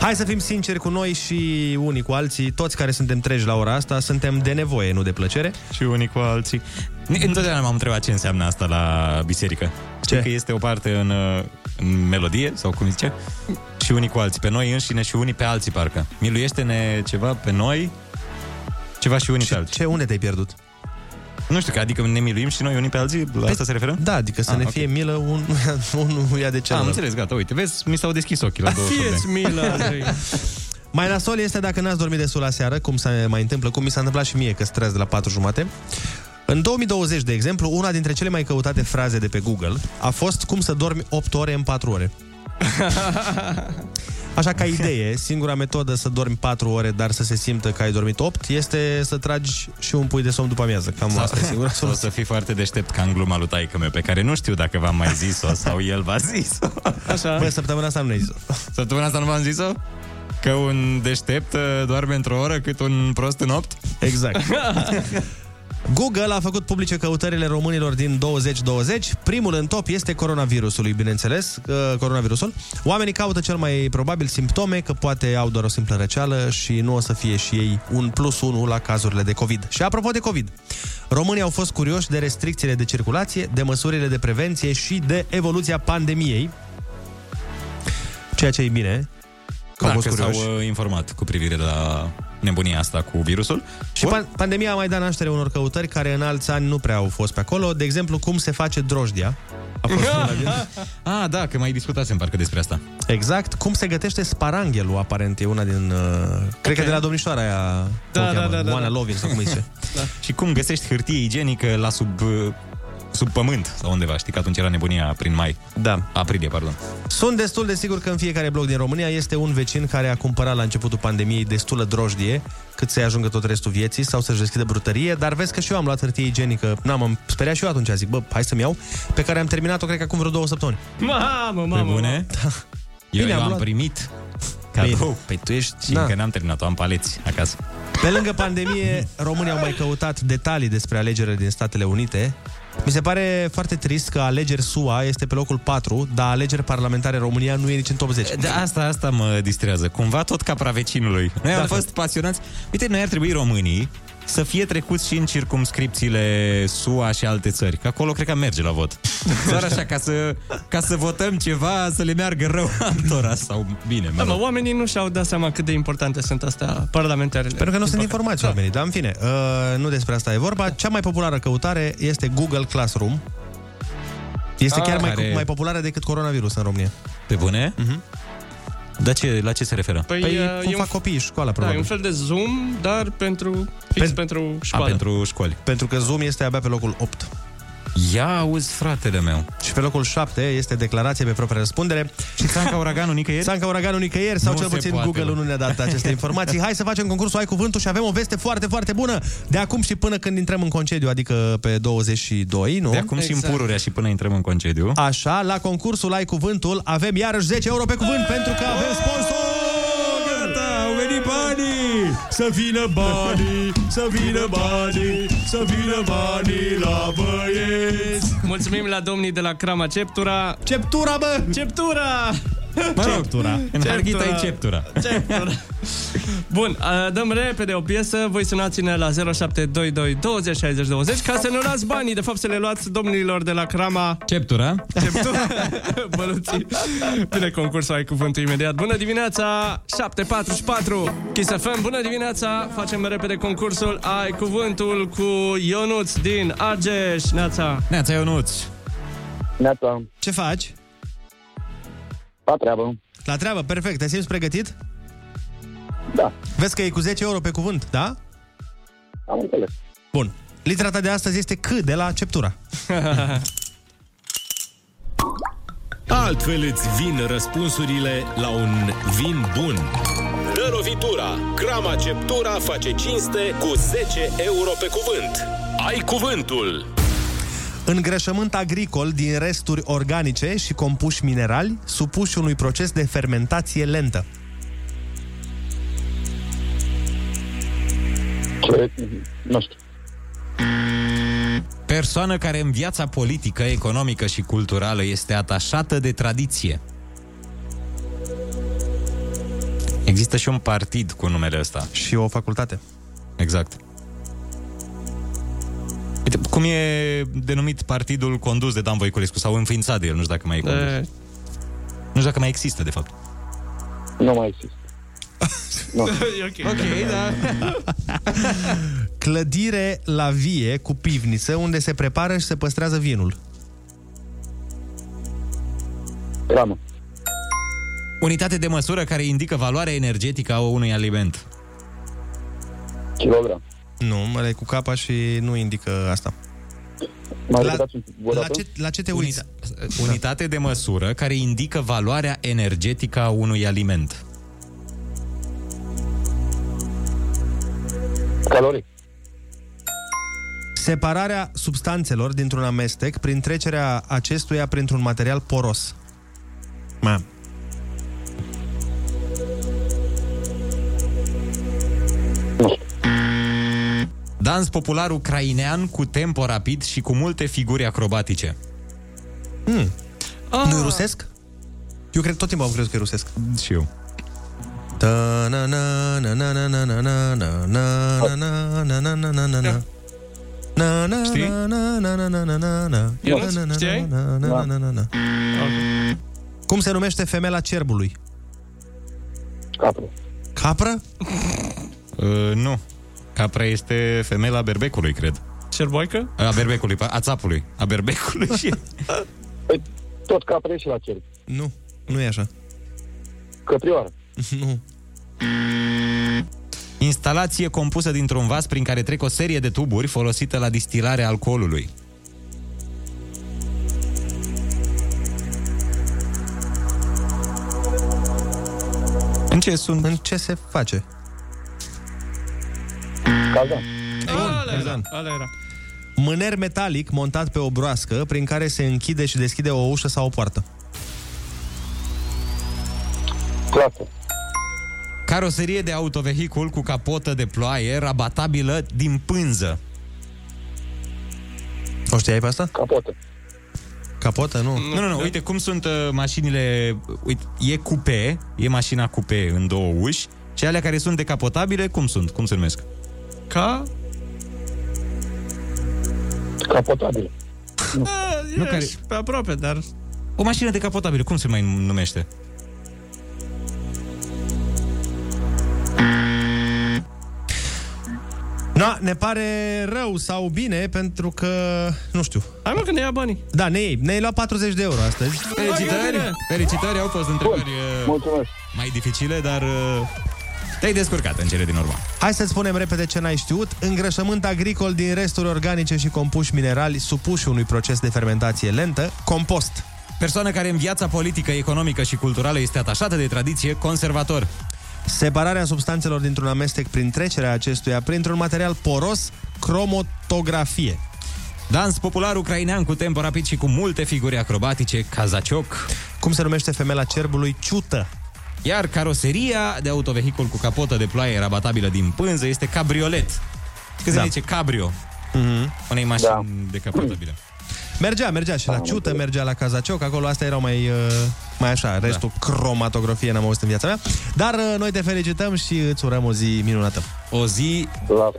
Hai să fim sinceri cu noi și unii cu alții. Toți care suntem treji la ora asta suntem de nevoie, nu de plăcere. Și unii cu alții. Întotdeauna m-am întrebat ce înseamnă asta la biserică. Ce? Că este o parte în, în melodie, sau cum zice. Și unii cu alții, pe noi înșine și unii pe alții parcă. Miluiește-ne ceva pe noi, ceva și unii ce, pe alții. Ce? Unde te-ai pierdut? Nu știu, că adică ne miluim și noi unii pe alții, la pe... asta se referă? Da, adică să ah, ne okay. fie milă un, unuia de celălalt. Am înțeles, gata, uite, vezi, mi s-au deschis ochii la două săptămâni. Fieți milă, Andrei. Mai nasol este dacă n-ați dormit destul la seară, cum se mai întâmplă, cum mi s-a întâmplat și mie, că străzi de la patru jumate. În două mii douăzeci, de exemplu, una dintre cele mai căutate fraze de pe Google a fost cum să dormi opt ore în patru ore. Așa, ca idee, singura metodă să dormi patru ore, dar să se simtă că ai dormit opt, este să tragi și un pui de somn după amiază. Cam asta e singura soluție. Sau să fii foarte deștept, ca în gluma lui taică meu, pe care nu știu dacă v-am mai zis-o sau el v-a zis-o. Așa. Bă, săptămâna asta nu ne-ai zis-o. Săptămâna asta nu v-am zis-o? Că un deștept doarme într-o oră cât un prost în opt? Exact. Google a făcut publice căutările românilor din douăzeci douăzeci. Primul în top este coronavirusul, bineînțeles, coronavirusul. Oamenii caută cel mai probabil simptome, că poate au doar o simplă răceală și nu o să fie și ei un plus unu la cazurile de COVID. Și apropo de COVID, românii au fost curioși de restricțiile de circulație, de măsurile de prevenție și de evoluția pandemiei. Ceea ce e bine. Că da, că s-au informat cu privire la nebunia asta cu virusul. Și pan- pandemia a mai dat naștere unor căutări care în alți ani nu prea au fost pe acolo. De exemplu, cum se face drojdia. A fost ah, da, că mai discutasem parcă despre asta. Exact. Cum se gătește sparanghelul, aparent, e una din... Uh, cred okay. că de la domnișoara aia, da, da, cheamă, da, da, Oana da. Lovin, sau cum zice. Da. Și cum găsești hârtie igienică la sub... Uh, sub pământ sau undeva, știi că atunci era nebunia prin mai. Da. Aprilie, pardon. Sunt destul de sigur că în fiecare bloc din România este un vecin care a cumpărat la începutul pandemiei destulă drojdie, cât să-i ajungă tot restul vieții sau să-și deschidă brutărie, dar vezi că și eu am luat hârtie igienică, n-am, am speriat și eu atunci, zic, bă, hai să-mi iau, pe care am terminat-o, cred că acum vreo două săptămâni. Mamă, mamă! Pe bune? Da. Eu, Bine, eu am, am primit cadou. Păi tu ești... Da. Încă n-am terminat-o, am paleți acasă. Pe lângă pandemie, românii au mai căutat detalii despre alegerile din Statele Unite. Mi se pare foarte trist că alegeri S U A este pe locul patru, dar alegeri parlamentare România nu e nici în top zece. Da, asta, asta mă distrează. Cumva tot capra vecinului. Noi da, am fost că... pasionați. Uite, noi ar trebui românii să fie trecuți și în circumscripțiile S U A și alte țări. Că acolo cred că merge la vot. Doar așa, ca să, ca să votăm ceva, să le meargă rău altora sau bine. Da, mă, oamenii nu și-au dat seama cât de importante sunt astea parlamentarele. Pentru că nu sunt informați da. oamenii, dar în fine, uh, nu despre asta e vorba. Cea mai populară căutare este Google Classroom. Este A, chiar mai, care... mai populară decât coronavirus în România. Pe bune? Uh-huh. Dar ce, la ce se referă? Păi, păi uh, cum fac copiii, școala, probabil. Da, e un fel de Zoom, dar pentru, fix Pen- pentru școală. A, pentru școli. Pentru că Zoom este abia pe locul opt. Ia auzi, fratele meu. Și pe locul șapte este declarație pe proprie răspundere. Și Țancă Uraganu nicăieri? Țancă Uraganu nicăieri, sau nu, cel puțin poate, Google nu ne-a dat aceste informații. Hai să facem concursul Ai Cuvântul și avem o veste foarte, foarte bună. De acum și până când intrăm în concediu, adică pe douăzeci și doi, nu? De acum exact. și în pururea și până intrăm în concediu. Așa, la concursul Ai Cuvântul avem iarăși zece euro pe cuvânt, eee! pentru că avem sponsor! Banii, să vină banii, să vină banii, să vină banii la băieți. Mulțumim la domnii de la Crama Ceptura. Ceptura, bă! Ceptura! Mă rog, Ceptura. În Harghita e Ceptura. Ceptura. Bun, dăm repede o piesă. Voi sunați-ne la zero șapte doi doi douăzeci șaizeci douăzeci ca să ne luați banii. De fapt, să le luați domnilor de la Crama Ceptura. Ceptura. Băluții. Bine, concursul Ai Cuvântul imediat. Bună dimineața, șapte patruzeci și patru Kiss F M, bună dimineața. Facem repede concursul Ai Cuvântul cu Ionuț din Argeș. Neața. Neața, Ionuț. Neața. Ce faci? La treabă. La treabă, perfect. Te simți pregătit? Da. Vezi că e cu zece euro pe cuvânt, da? Am înțeles. Bun. Litera ta de astăzi este C de la Ceptura. Altfel îți vin răspunsurile la un vin bun. Dă lovitura. Crama Ceptura face cinste cu zece euro pe cuvânt. Ai Cuvântul. Îngrășământ agricol din resturi organice și compuși minerali supuși unui proces de fermentație lentă. Nu știu. Persoană care în viața politică, economică și culturală este atașată de tradiție. Există și un partid cu numele ăsta. Și o facultate. Exact. Uite, cum e denumit partidul condus de Dan Voiculescu sau înființat de el, nu știu dacă mai e condus. E... Nu știu dacă mai există, de fapt. Nu mai există. No. Ok, okay da. da. Clădire la vie cu pivniță unde se prepară și se păstrează vinul. Cramă. Unitate de măsură care indică valoarea energetică a unui aliment. Kilogram. Nu, ăla e cu capa și nu indică asta. La, la, ce, la ce te uiți? Unitate de măsură care indică valoarea energetică a unui aliment. Calorii. Separarea substanțelor dintr-un amestec prin trecerea acestuia printr-un material poros. Ma. Dans popular ucrainean cu tempo rapid și cu multe figuri acrobatice. Mm. Ah. Nu-i rusesc? Eu cred tot timpul am crezut că e rusesc. Și eu. Știi? Știi? Cum se numește femela cerbului? Capră. Capră? Nu. Capra este femela berbecului, cred. Cerboică? A berbecului, a țapului. A berbecului și... Păi, tot capra e și la cerb. Nu, nu e așa. Căprioară. Nu. Instalație compusă dintr-un vas prin care trec o serie de tuburi folosită la distilarea alcoolului. În ce sunt? În ce se face? Cazan. Bun, cazan. Mâner metalic montat pe o broască prin care se închide și deschide o ușă sau o poartă. Clată. Caroserie de autovehicul cu capotă de ploaie rabatabilă din pânză. O știai pe asta? Capotă. Capotă, nu? Nu, nu, nu. Uite cum sunt uh, mașinile. Uite, e coupe, e mașina coupe în două uși. Și alea care sunt decapotabile, cum sunt? Cum se numesc? Ca... capotabilă. Nu. Nu care... pe aproape, dar... O mașină de capotabilă, cum se mai numește? Da, ne pare rău sau bine, pentru că, nu știu. Hai mă, că ne ia banii. Da, ne iei. Ne-ai luat patruzeci de euro astăzi. Felicitări! Felicitări, au fost întrebări mulțumesc. Mai dificile, dar te-ai descurcat în cele din urmă. Hai să-ți spunem repede ce n-ai știut. Îngrășământ agricol din resturi organice și compuși minerali supuși unui proces de fermentație lentă, compost. Persoană care în viața politică, economică și culturală este atașată de tradiție, conservator. Separarea substanțelor dintr-un amestec prin trecerea acestuia printr-un material poros, cromatografie. Dans popular ucrainean cu tempo rapid și cu multe figuri acrobatice, kazacioc. Cum se numește femela cerbului? Ciută. Iar caroseria de autovehicul cu capotă de ploaie rabatabilă din pânză este cabriolet. Că se da. Zice cabrio mm-hmm. Unei mașini da. De capotabilă. Mergea, mergea și la ciută, mergea la cazacioc, acolo astea erau mai, mai așa, restul da. Cromatografie n-am auzit în viața mea. Dar noi te felicităm și îți urăm o zi minunată. O zi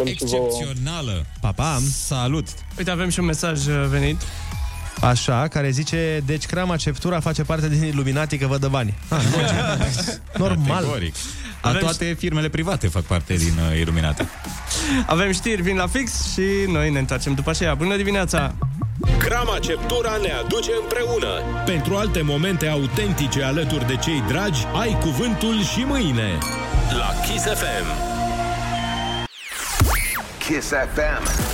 excepțională. Pa, pa! Salut! Uite, avem și un mesaj venit. Așa, care zice, deci Crama Ceptura face parte din Iluminati că vă dă bani. Ah, normal. Categoric. A toate firmele private fac parte din uh, Iluminati. Avem știri, vin la fix și noi ne întoarcem după aceea. Bună dimineața! Crama Ceptura ne aduce împreună. Pentru alte momente autentice alături de cei dragi, ai cuvântul și mâine. La Kiss F M. Kiss F M.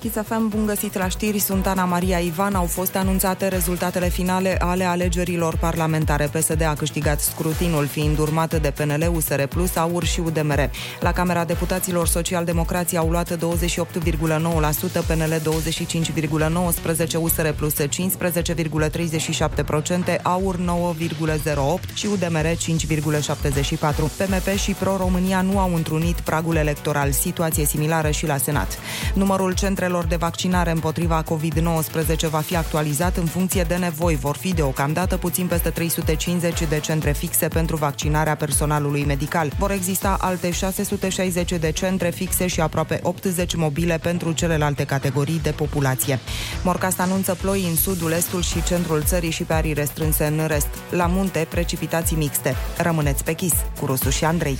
Kiss F M, bun găsit la știri, sunt Ana Maria Ivan. Au fost anunțate rezultatele finale ale alegerilor parlamentare. P S D a câștigat scrutinul, fiind urmat de P N L, U S R plus, A U R și U D M R. La Camera Deputaților, Social-Democrații au luat douăzeci și opt virgulă nouă la sută, P N L douăzeci și cinci virgulă nouăsprezece la sută, U S R plus cincisprezece virgulă treizeci și șapte la sută, A U R nouă virgulă zero opt la sută și U D M R cinci virgulă șaptezeci și patru la sută. P M P și Pro-România nu au întrunit pragul electoral, situație similară și la Senat. Numărul centrelor de vaccinare împotriva covid nouăsprezece va fi actualizat în funcție de nevoi. Vor fi deocamdată puțin peste trei sute cincizeci de centre fixe pentru vaccinarea personalului medical. Vor exista alte șase sute șaizeci de centre fixe și aproape optzeci mobile pentru celelalte categorii de populație. Morcast anunță ploi în sudul, estul și centrul țării și pe arii restrânse în rest. La munte, precipitații mixte. Rămâneți pe Kiss cu Rusu și Andrei.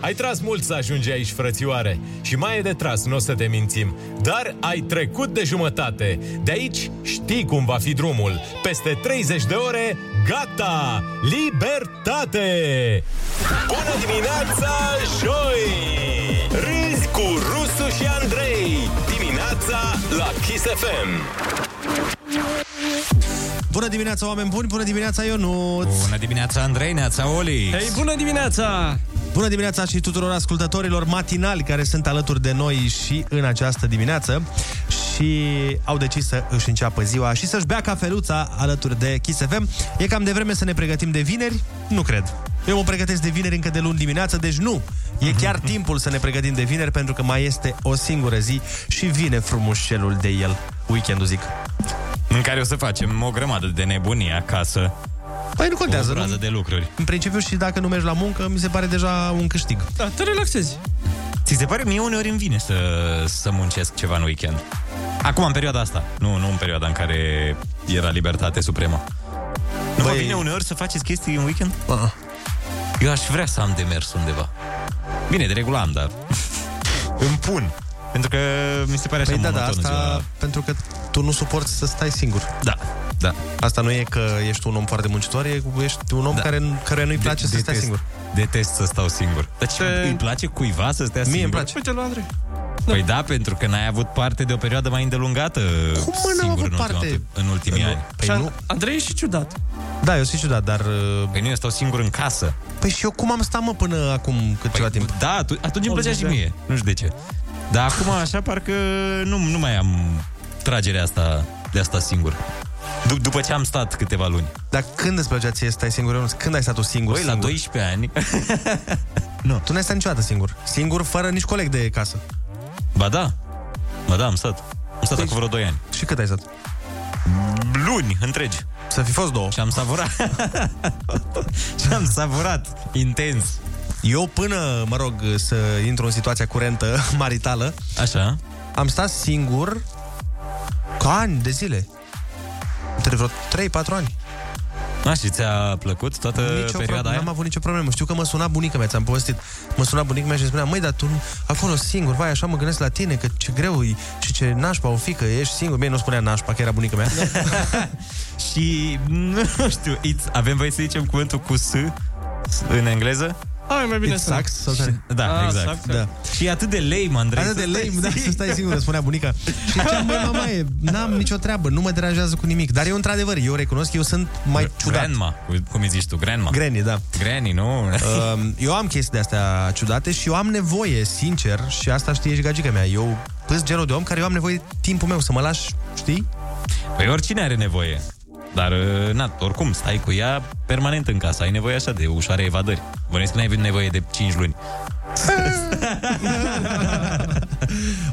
Ai tras mult să ajungi aici, frățioare, și mai e de tras, nu o să te mințim, dar ai trecut de jumătate. De aici știi cum va fi drumul. Peste treizeci de ore, gata! Libertate! Bună dimineața, joi! Râzi cu Rusu și Andrei, dimineața la Kiss F M. Bună dimineața, oameni buni! Bună dimineața, Ionuț! Bună dimineața, Andrei, neața, Oli! Hei, bună dimineața! Bună dimineața și tuturor ascultătorilor matinali care sunt alături de noi și în această dimineață și au decis să își înceapă ziua și să-și bea cafeluța alături de Kiss F M. E cam devreme să ne pregătim de vineri? Nu cred. Eu mă pregătesc de vineri încă de luni dimineață, deci nu. E chiar timpul să ne pregătim de vineri, pentru că mai este o singură zi și vine frumușelul de el. Weekendul, zic. În care o să facem o grămadă de nebunie acasă. Păi nu contează, o nu? De lucruri. În principiu, și dacă nu mergi la muncă, mi se pare deja un câștig. Da, te relaxezi. Ți se pare? Mie uneori îmi vine să, să muncesc ceva în weekend. Acum, în perioada asta. Nu, nu în perioada în care era libertate supremă. Nu vă vine uneori să faceți chestii în weekend? Uh-uh. Eu aș vrea să am de mers undeva. Bine, de regulă am, dar îmi pun. Pentru că mi se pare așa monoton. Păi da, da, asta ziua... pentru că tu nu suporți să stai singur. Da. Da. Asta nu e că ești un om foarte muncitor, ești un om da. care, care nu-i place de, să detest, stai singur. Detest să stau singur. Dar ce, de... îi place cuiva să stea Mie singur? Mie îmi place. Uite lui Andrei. Păi da. da, pentru că n-ai avut parte de o perioadă mai îndelungată. Cum mă n-am avut în parte? Ultima, în ultimii nu. ani. Păi nu. Andrei e și ciudat. Da, eu sunt ciudat, dar... Păi nu, eu stau singur în casă. Păi și eu cum am stat, mă, până acum cât ceva păi, timp? Da, atunci, atunci îmi plăcea și mie. Nu știu de ce. Dar acum așa parcă nu, nu mai am tragerea asta de asta singur. D- după ce am stat câteva luni. Dar când îți plăcea ție să stai singur? Eu, când ai stat tu singur? Păi, la doisprezece ani. Nu. Tu n-ai stat niciodată singur. Singur, fără nici coleg de casă. Ba da. Ba da, am stat. Am stat păi acum vreo doi ani. Și cât ai stat? Luni întregi. Să fi fost două. Și am savurat. Și am savurat intens. Eu până, mă rog, să intru în situația curentă maritală, așa, am stat singur ca ani de zile. Între vreo trei patru ani. A, și ți-a plăcut toată nicio perioada pro- aia? N-am avut nicio problemă. Știu că mă suna bunica mea, ți-am povestit. Mă suna bunica mea și spunea: măi, dar tu acolo singur, vai, așa mă gândesc la tine, că ce greu e și ce nașpa o fică, ești singur. Bine, nu spunea nașpa, că era bunica mea. Și, nu știu, it's, avem voie să zicem cuvântul cu S în engleză? Ah, mai bine sax. Sau care... Da, ah, exact. Sax, da. Și atât de lame, Andrei. Atât de lame, da, să stai singur, spunea bunica. Și ziceam, băi, mamaie, n-am nicio treabă, nu mă deranjează cu nimic. Dar eu, într-adevăr, eu recunosc că eu sunt mai ciudat. Grandma, cum îi zici tu, grandma? Granny, da. Granny, nu? Eu am chestii de-astea ciudate și eu am nevoie, sincer, și asta știe și gagica mea. Eu până genul de om care eu am nevoie de timpul meu să mă lași, știi? Păi oricine are nevoie. Dar, na, oricum, stai cu ea permanent în casă. Ai nevoie așa de ușoare evadări. Bănesc că n-ai avut nevoie de cinci luni.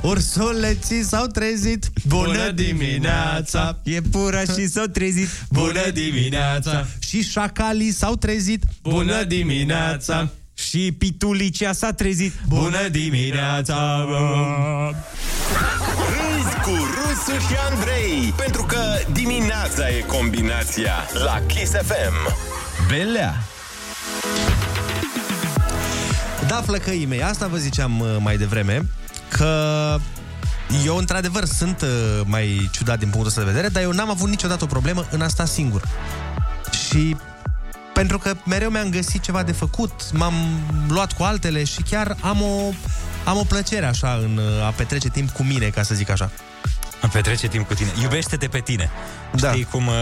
Ursuleții s-au trezit, bună dimineața. Iepura și s-au trezit, bună dimineața. Și șacalii s-au trezit, bună dimineața. Și pitulicea s-a trezit, bună dimineața. Râzi cu Rusu și Andrei, pentru că dimineața e combinația la Kiss F M. Belea. Da, flăcăii mei, asta vă ziceam mai devreme, că eu într-adevăr sunt mai ciudat din punctul ăsta de vedere, dar eu n-am avut niciodată o problemă în a sta singur. Și pentru că mereu mi-am găsit ceva de făcut, m-am luat cu altele și chiar am o, am o plăcere așa în a petrece timp cu mine, ca să zic așa. A petrece timp cu tine. Iubește-te pe tine. Da. Știi cum uh,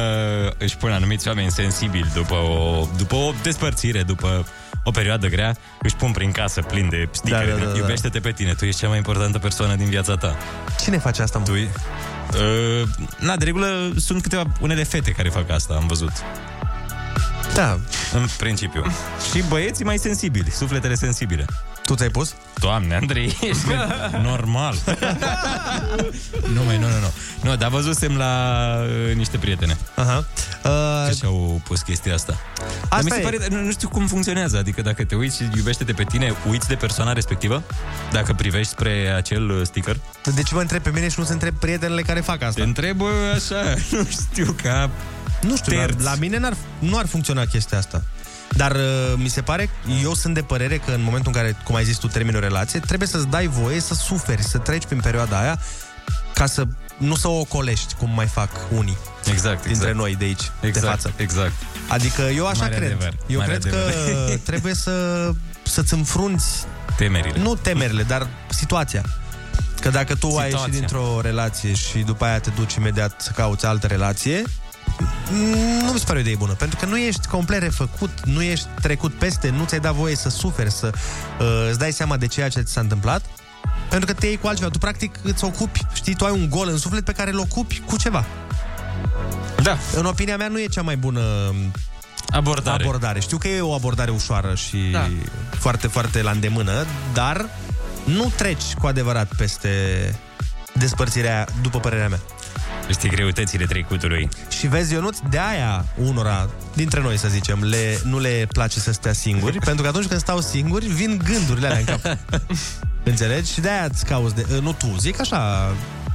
își pun anumiți oameni sensibili după o, după o despărțire, după o perioadă grea, își pun prin casă plin de sticări. Da, da, da, da. Iubește-te pe tine. Tu ești cea mai importantă persoană din viața ta. Cine face asta, mă? Tu... Uh, na, de regulă sunt câteva, unele fete care fac asta, am văzut. Da, în principiu. Și băieții mai sensibili, sufletele sensibile. Tu ți-ai pus? Doamne, Andrei, ești normal. Nu, mai, nu, nu, nu. Nu, dar văzusem la uh, niște prietene. Aha. Uh... și-au pus chestia asta. Asta mi se pare, nu, nu știu cum funcționează, adică dacă te uiți și iubește-te pe tine, uiți de persoana respectivă? Dacă privești spre acel sticker? De ce mă întreb pe mine și nu se întreb prietenele care fac asta? Te întreb așa, nu știu, ca... Nu știu, la, la mine n-ar, nu ar funcționa chestia asta. Dar uh, mi se pare, eu sunt de părere că în momentul în care, cum ai zis tu, termini o relație, trebuie să-ți dai voie să suferi, să treci prin perioada aia, ca să nu să o ocolești, cum mai fac unii. Exact, dintre exact. Noi de aici, exact, de față. Exact. Adică eu așa Mare cred. Adevăr. Eu Mare cred adevăr. Că trebuie să, să-ți înfrunți temerile. Nu temerile, dar situația. Că dacă tu situația. ai ieșit dintr-o relație și după aia te duci imediat să cauți altă relație, nu mi se pare o idee bună, pentru că nu ești complet refăcut, nu ești trecut peste, nu ți-ai dat voie să suferi, să uh, îți dai seama de ceea ce ți s-a întâmplat, pentru că te iei cu altceva. Tu practic îți ocupi, știi, tu ai un gol în suflet pe care îl ocupi cu ceva. Da. În opinia mea nu e cea mai bună abordare. abordare. Știu că e o abordare ușoară și da. foarte, foarte la îndemână, dar nu treci cu adevărat peste despărțirea, după părerea mea. Știi greutățile trecutului. Și vezi, Ionuț, de-aia unora dintre noi, să zicem, le, nu le place să stea singuri, pentru că atunci când stau singuri, vin gândurile alea în cap. Înțelegi? Și de-aia îți cauți de, nu tu, zic așa,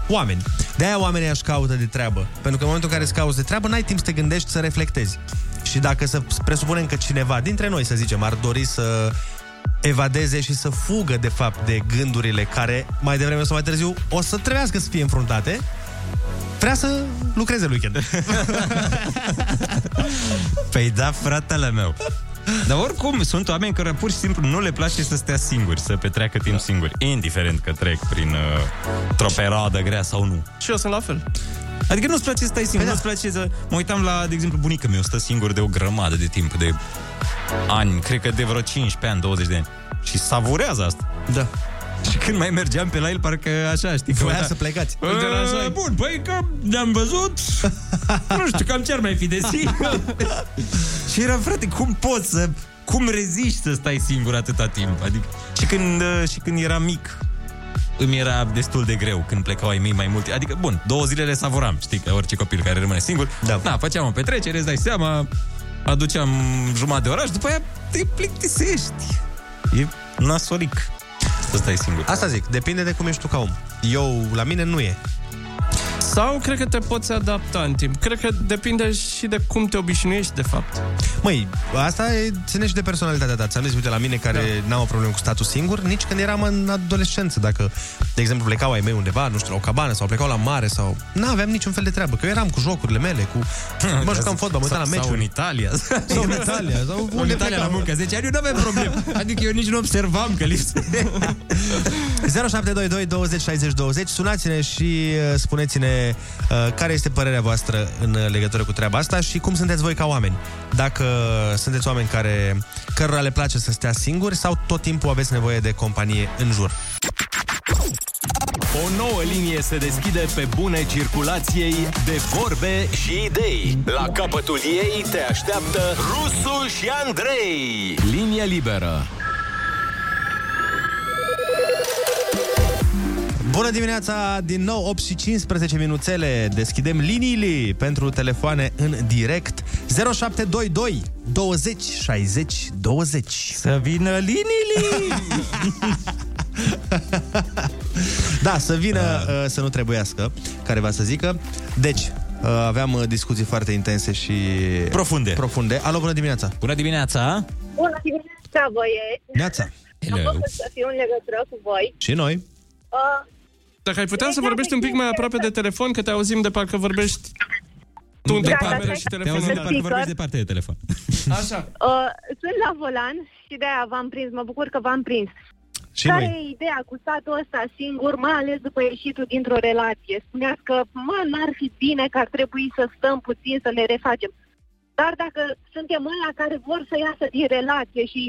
oameni. De-aia oamenii își caută de treabă, pentru că în momentul în care îți cauți de treabă, n-ai timp să te gândești, să reflectezi. Și dacă să presupunem că cineva dintre noi, să zicem, ar dori să evadeze și să fugă, de fapt, de gândurile care, mai devreme sau mai târziu, o să trebuiască să fie înfruntate, vrea să lucreze în weekend. Păi da, fratele meu. Dar oricum, sunt oameni care pur și simplu nu le place să stea singuri, să petreacă timp da. singuri, indiferent că trec prin uh, o perioadă grea sau nu. Și eu sunt la fel. Adică nu-ți place să stai singur, păi nu-ți da. place să... Mă uitam la, de exemplu, bunica mea, stă singur de o grămadă de timp, de ani, cred că de vreo cincisprezece ani, douăzeci de ani. Și savurează asta. Da. Și când mai mergeam pe la el, parcă așa, știi, că voia să plecați. E, bun, păi că ne-am văzut, nu știu, cam ce-ar mai fi de singur. Și era, frate, cum poți să, cum reziști să stai singur atâta timp? Adică, și când, și când era mic, îmi era destul de greu când plecau ai mei mai multe. Adică, bun, două zile le savuram, știi, că orice copil care rămâne singur. Da, na, făceam o petrecere, îți dai seama, aduceam jumătate de oraș, după aia te plictisești. E nasolic. Asta e singur. Asta zic, depinde de cum ești tu ca om. Eu, la mine nu e. Sau cred că te poți adapta în timp. Cred că depinde și de cum te obișnuiești, de fapt. Măi, asta e, ține și de personalitatea ta. Ți-am zis, uite, la mine, care da. n-am o problemă cu statul singur, nici când eram în adolescență. Dacă, de exemplu, plecau ai mei undeva, nu știu, la o cabană, sau plecau la mare, sau... n-aveam niciun fel de treabă, că eu eram cu jocurile mele, cu... mă jucam fotbal, mă uitam la meciuri. Sau în Italia. Sau în Italia. Sau în Italia la muncă. Zice, eu nu aveam probleme. Adică eu nici nu observam că lipse. zero șapte doi doi douăzeci șaizeci douăzeci. Sunați-ne și spuneți-ne care este părerea voastră în legătură cu treaba asta și cum sunteți voi ca oameni. Dacă sunteți oameni care, cărora le place să stea singuri sau tot timpul aveți nevoie de companie în jur. O nouă linie se deschide pe bune circulației de vorbe și idei. La capătul ei te așteaptă Rusu și Andrei. Linie liberă. Bună dimineața! Din nou, opt și cincisprezece minuțele. Deschidem liniile pentru telefoane în direct. zero șapte doi doi douăzeci șaizeci douăzeci. Să vină liniile! Da, să vină, uh. să nu trebuiască, care va să zică. Deci, aveam discuții foarte intense și... Profunde. Profunde. Alo, bună dimineața! Bună dimineața! Bună dimineața, băieți! Neața! Am făcut să fiu în legătură cu voi. Și noi. Uh. Dacă ai putea să vorbești un pic mai aproape de telefon, că te auzim de parcă vorbești tu de cameră și telefonul. Te auzim de parcă vorbești departe de telefon. Așa. Uh, sunt la volan și de-aia v-am prins. Mă bucur că v-am prins. Și care noi? E ideea cu statul ăsta singur, mai ales după ieșitul dintr-o relație? Spuneați că, mă, n-ar fi bine că ar trebui să stăm puțin, să ne refacem. Dar dacă suntem ăia care vor să iasă din relație și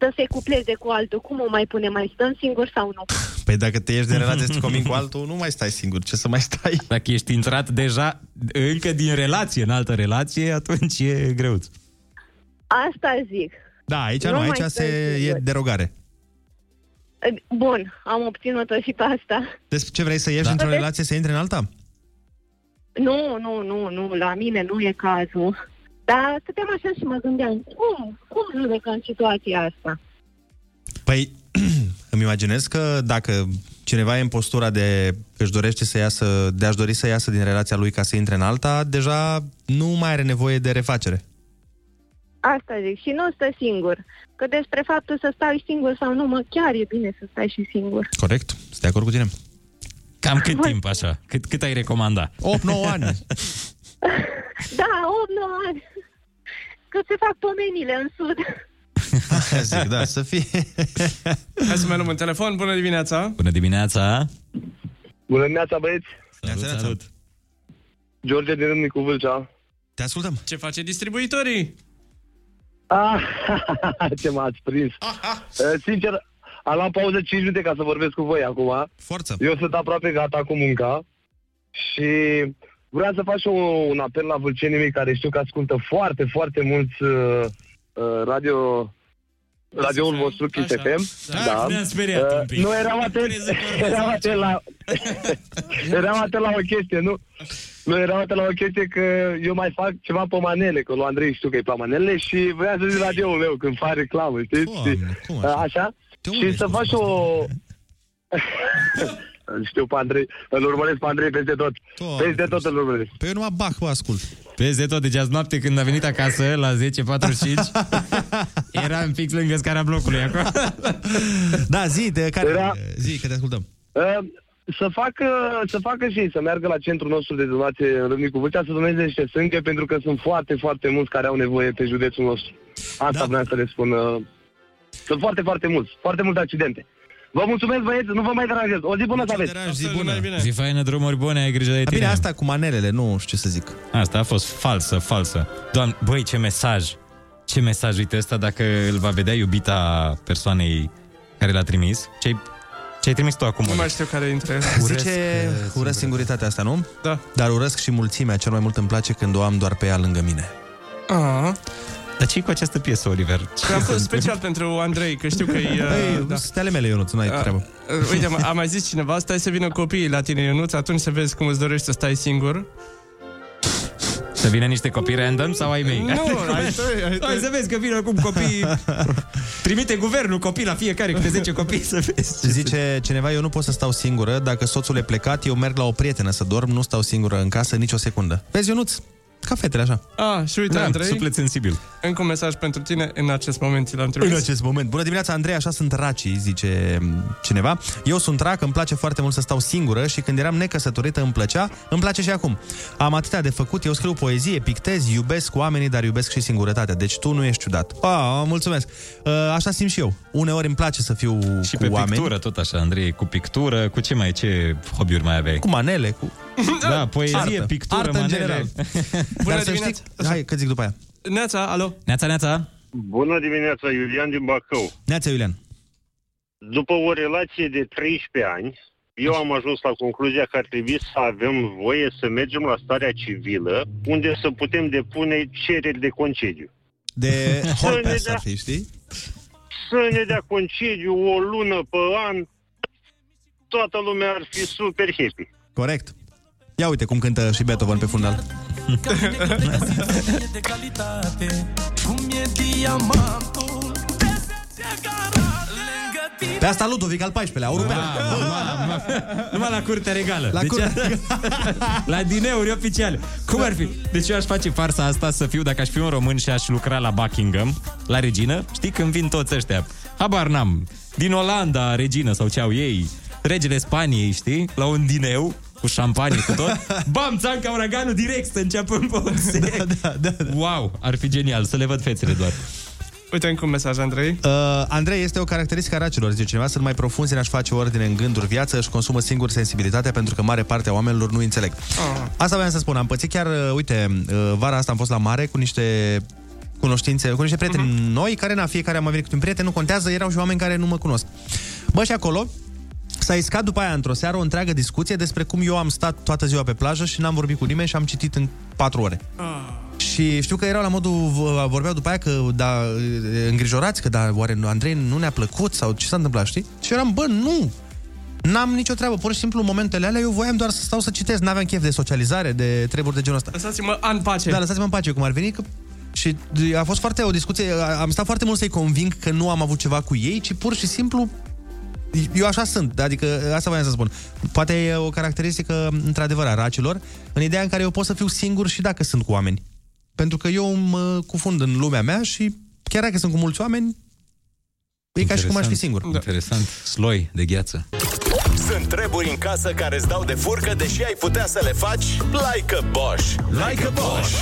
să se cupleze cu altul, cum o mai punem? Mai stăm singur sau nu? Păi dacă te ieși din relație să te comin cu altul, nu mai stai singur, ce să mai stai? Dacă ești intrat deja încă din relație, în altă relație, atunci e greu. Asta zic. Da, aici nu, nu aici se e derogare. Bun, am obținut-o și pe asta. Deci ce vrei, să ieși da. într-o relație, să intri în alta? Nu, nu, nu, nu, la mine nu e cazul. Dar stăteam așa și mă gândeam, cum, cum judecăm situația asta? Păi, îmi imaginez că dacă cineva e în postura de că își dorește să iasă, de a-și dori să iasă din relația lui ca să intre în alta, deja nu mai are nevoie de refacere. Asta zic, și nu stă singur. Că despre faptul să stai singur sau nu, mă, chiar e bine să stai și singur. Corect, sunt de acord cu tine. Cam cât Bun. timp așa? Cât, cât ai recomanda? opt nouă ani. Da, opt nouă ani. Că se fac pomenile în sud. Zic, da, să fie. Hai să mai luăm un telefon. Bună dimineața. Bună dimineața. Bună dimineața, băieți. Salut, salut. salut. George din Râmnicu, Vâlcea. Te ascultăm. Ce face distribuitorii? Ah, ce m-ați prins. Ah, ah. Sincer, am luat pauză cinci minute ca să vorbesc cu voi acum. Forță. Eu sunt aproape gata cu munca și... vreau să fac și un apel la vâlcenii mei, care știu că ascultă foarte, foarte mulți uh, radio, radioul vostru, Kiss F M. Da. Uh, nu, eram atent, eram atent la, eram atent la o chestie, nu? Nu, eram atent la o chestie că eu mai fac ceva pe manele, că lui Andrei știu că e pe manele și vreau să zic radioul meu când fac reclamă, știți? Cum, așa? așa? Și să fac o... Știu pe Andrei, îl urmăresc pe Andrei peste tot. Toamne, peste tot îl urmăresc. Pe eu numai Bach mă ascult. Peste tot, deci azi noapte când a venit acasă la zece patruzeci și cinci eram fix lângă scara blocului acolo. Da, zi, de care, Era... zi că te ascultăm. Uh, să facă, să facă și să meargă la centrul nostru de donație în Râmnicu Vâlcea, să doneze niște sânge, pentru că sunt foarte, foarte mulți care au nevoie pe județul nostru. Asta da. vreau să le spun. Uh, sunt foarte, foarte mulți, foarte multe accidente. Vă mulțumesc, băieți, nu vă mai deranjez. O zi bună să aveți. Zi bună. Zi faină, drumuri bune, ai grijă de tine. Bine, asta cu manelele, nu știu ce să zic. Asta a fost falsă, falsă. Doamne, băi, ce mesaj. Ce mesaj, uite ăsta, dacă îl va vedea iubita persoanei care l-a trimis. Ce-ai, ce-ai trimis tu acum? Nu mai știu care dintre. Zice, urăsc singuritatea asta, nu? Da. Dar urăsc și mulțimea, cel mai mult îmi place când o am doar pe ea lângă mine. Ah. Dar ce-i cu această piesă, Oliver? Că a fost special pentru Andrei, că știu că e... Băi, da. Sunt ale mele, Ionuț, n-ai treabă. Uite, a mai zis cineva, stai să vină copiii la tine, Ionuț, atunci să vezi cum îți dorești să stai singur. Să vină niște copii random sau ai mei? Nu, hai să vezi că vin acum copii. Trimite guvernul copii la fiecare câte zece copii să vezi. Zice cineva, eu nu pot să stau singură. Dacă soțul e plecat, eu merg la o prietenă să dorm. Nu stau singură în casă nici o secundă. Vezi, Ionuț? Ca fetele, așa. Ah, și uite, da, Andrei, suflet sensibil. Încă un mesaj pentru tine, în acest moment ți l-am trimis. În acest moment. Bună dimineața, Andrei, așa sunt racii, zice cineva. Eu sunt rac, îmi place foarte mult să stau singură și când eram necăsătorită îmi plăcea, îmi place și acum. Am atâtea de făcut, eu scriu poezie, pictez, iubesc oamenii, dar iubesc și singurătatea. Deci tu nu ești ciudat. Ah, mulțumesc. Așa simt și eu. Uneori îmi place să fiu și cu pe oameni. Pictură, tot așa, Andrei, cu pictură, cu ce mai ce hobby-uri mai aveai? Cu manele, cu da, poezie, artă, pictură, artă manele. În general. Bună Dar dimineața. Știi... Hai, că zic după aia. Neața, alo. Neața, neața. Bună dimineața, Iulian din Bacău. Neața, Iulian. După o relație de treisprezece ani, eu am ajuns la concluzia că ar trebui să avem voie să mergem la starea civilă, unde să putem depune cereri de concediu. De hot pass ar fi, știi? Să ne dea concediu o lună pe an, toată lumea ar fi super happy. Corect. Ia uite cum cântă și Beethoven pe fundal. Pe asta Ludovic al paisprezecelea-lea, european. Numai la curtea regală. La, deci, curte... la dineuri oficiale. Cum ar fi? Deci eu aș face farsa asta să fiu, dacă aș fi un român și aș lucra la Buckingham, la regină, știi, când vin toți ăștia. Habar n-am. Din Olanda, regină sau ce au ei, regele Spaniei, știi, la un dineu, cu șampanie, cu tot. Bam, Țancă Uraganu direct să înceapă în da, da, da, da. Wow, ar fi genial, să le văd fețele doar. Uite încă un mesaj, Andrei. Uh, Andrei, este o caracteristică a racilor, zice cineva, sunt mai profunzi, n-aș face ordine în gânduri, viață, își consumă singur sensibilitatea pentru că mare parte a oamenilor nu înțeleg. Oh. Asta voiam să spun, am pățit chiar, uite, vara asta am fost la mare cu niște cunoștințe, cu niște prieteni uh-huh. noi, care na, fiecare am venit cu un prieten, nu contează, erau și oameni care nu mă cunosc. Bă, și acolo s-a iscat după aia într-o seară o întreagă discuție despre cum eu am stat toată ziua pe plajă și n-am vorbit cu nimeni și am citit în patru ore. Ah. Și știu că erau la modul, vorbeau după aia că, da, îngrijorați, că da, oare Andrei nu ne-a plăcut sau ce s-a întâmplat, știi? Și eram, bă, nu! N-am nicio treabă, pur și simplu în momentele alea eu voiam doar să stau să citesc, n-aveam chef de socializare, de treburi de genul ăsta. Lăsați-mă în pace! Da, lăsați-mă în pace, cum ar veni, că... Și a fost foarte o discuție, am stat foarte mult să-i conving că nu am avut ceva cu ei, ci pur și simplu eu așa sunt, adică asta voiam să spun. Poate e o caracteristică, într-adevăr, a racilor, în ideea în care eu pot să fiu singur și dacă sunt cu oameni. Pentru că eu mă cufund în lumea mea și chiar dacă sunt cu mulți oameni, e ca și cum aș fi singur. Interesant, sloi de gheață. Sunt treburi în casă care îți dau de furcă, deși ai putea să le faci like a Bosch. Like a Bosch.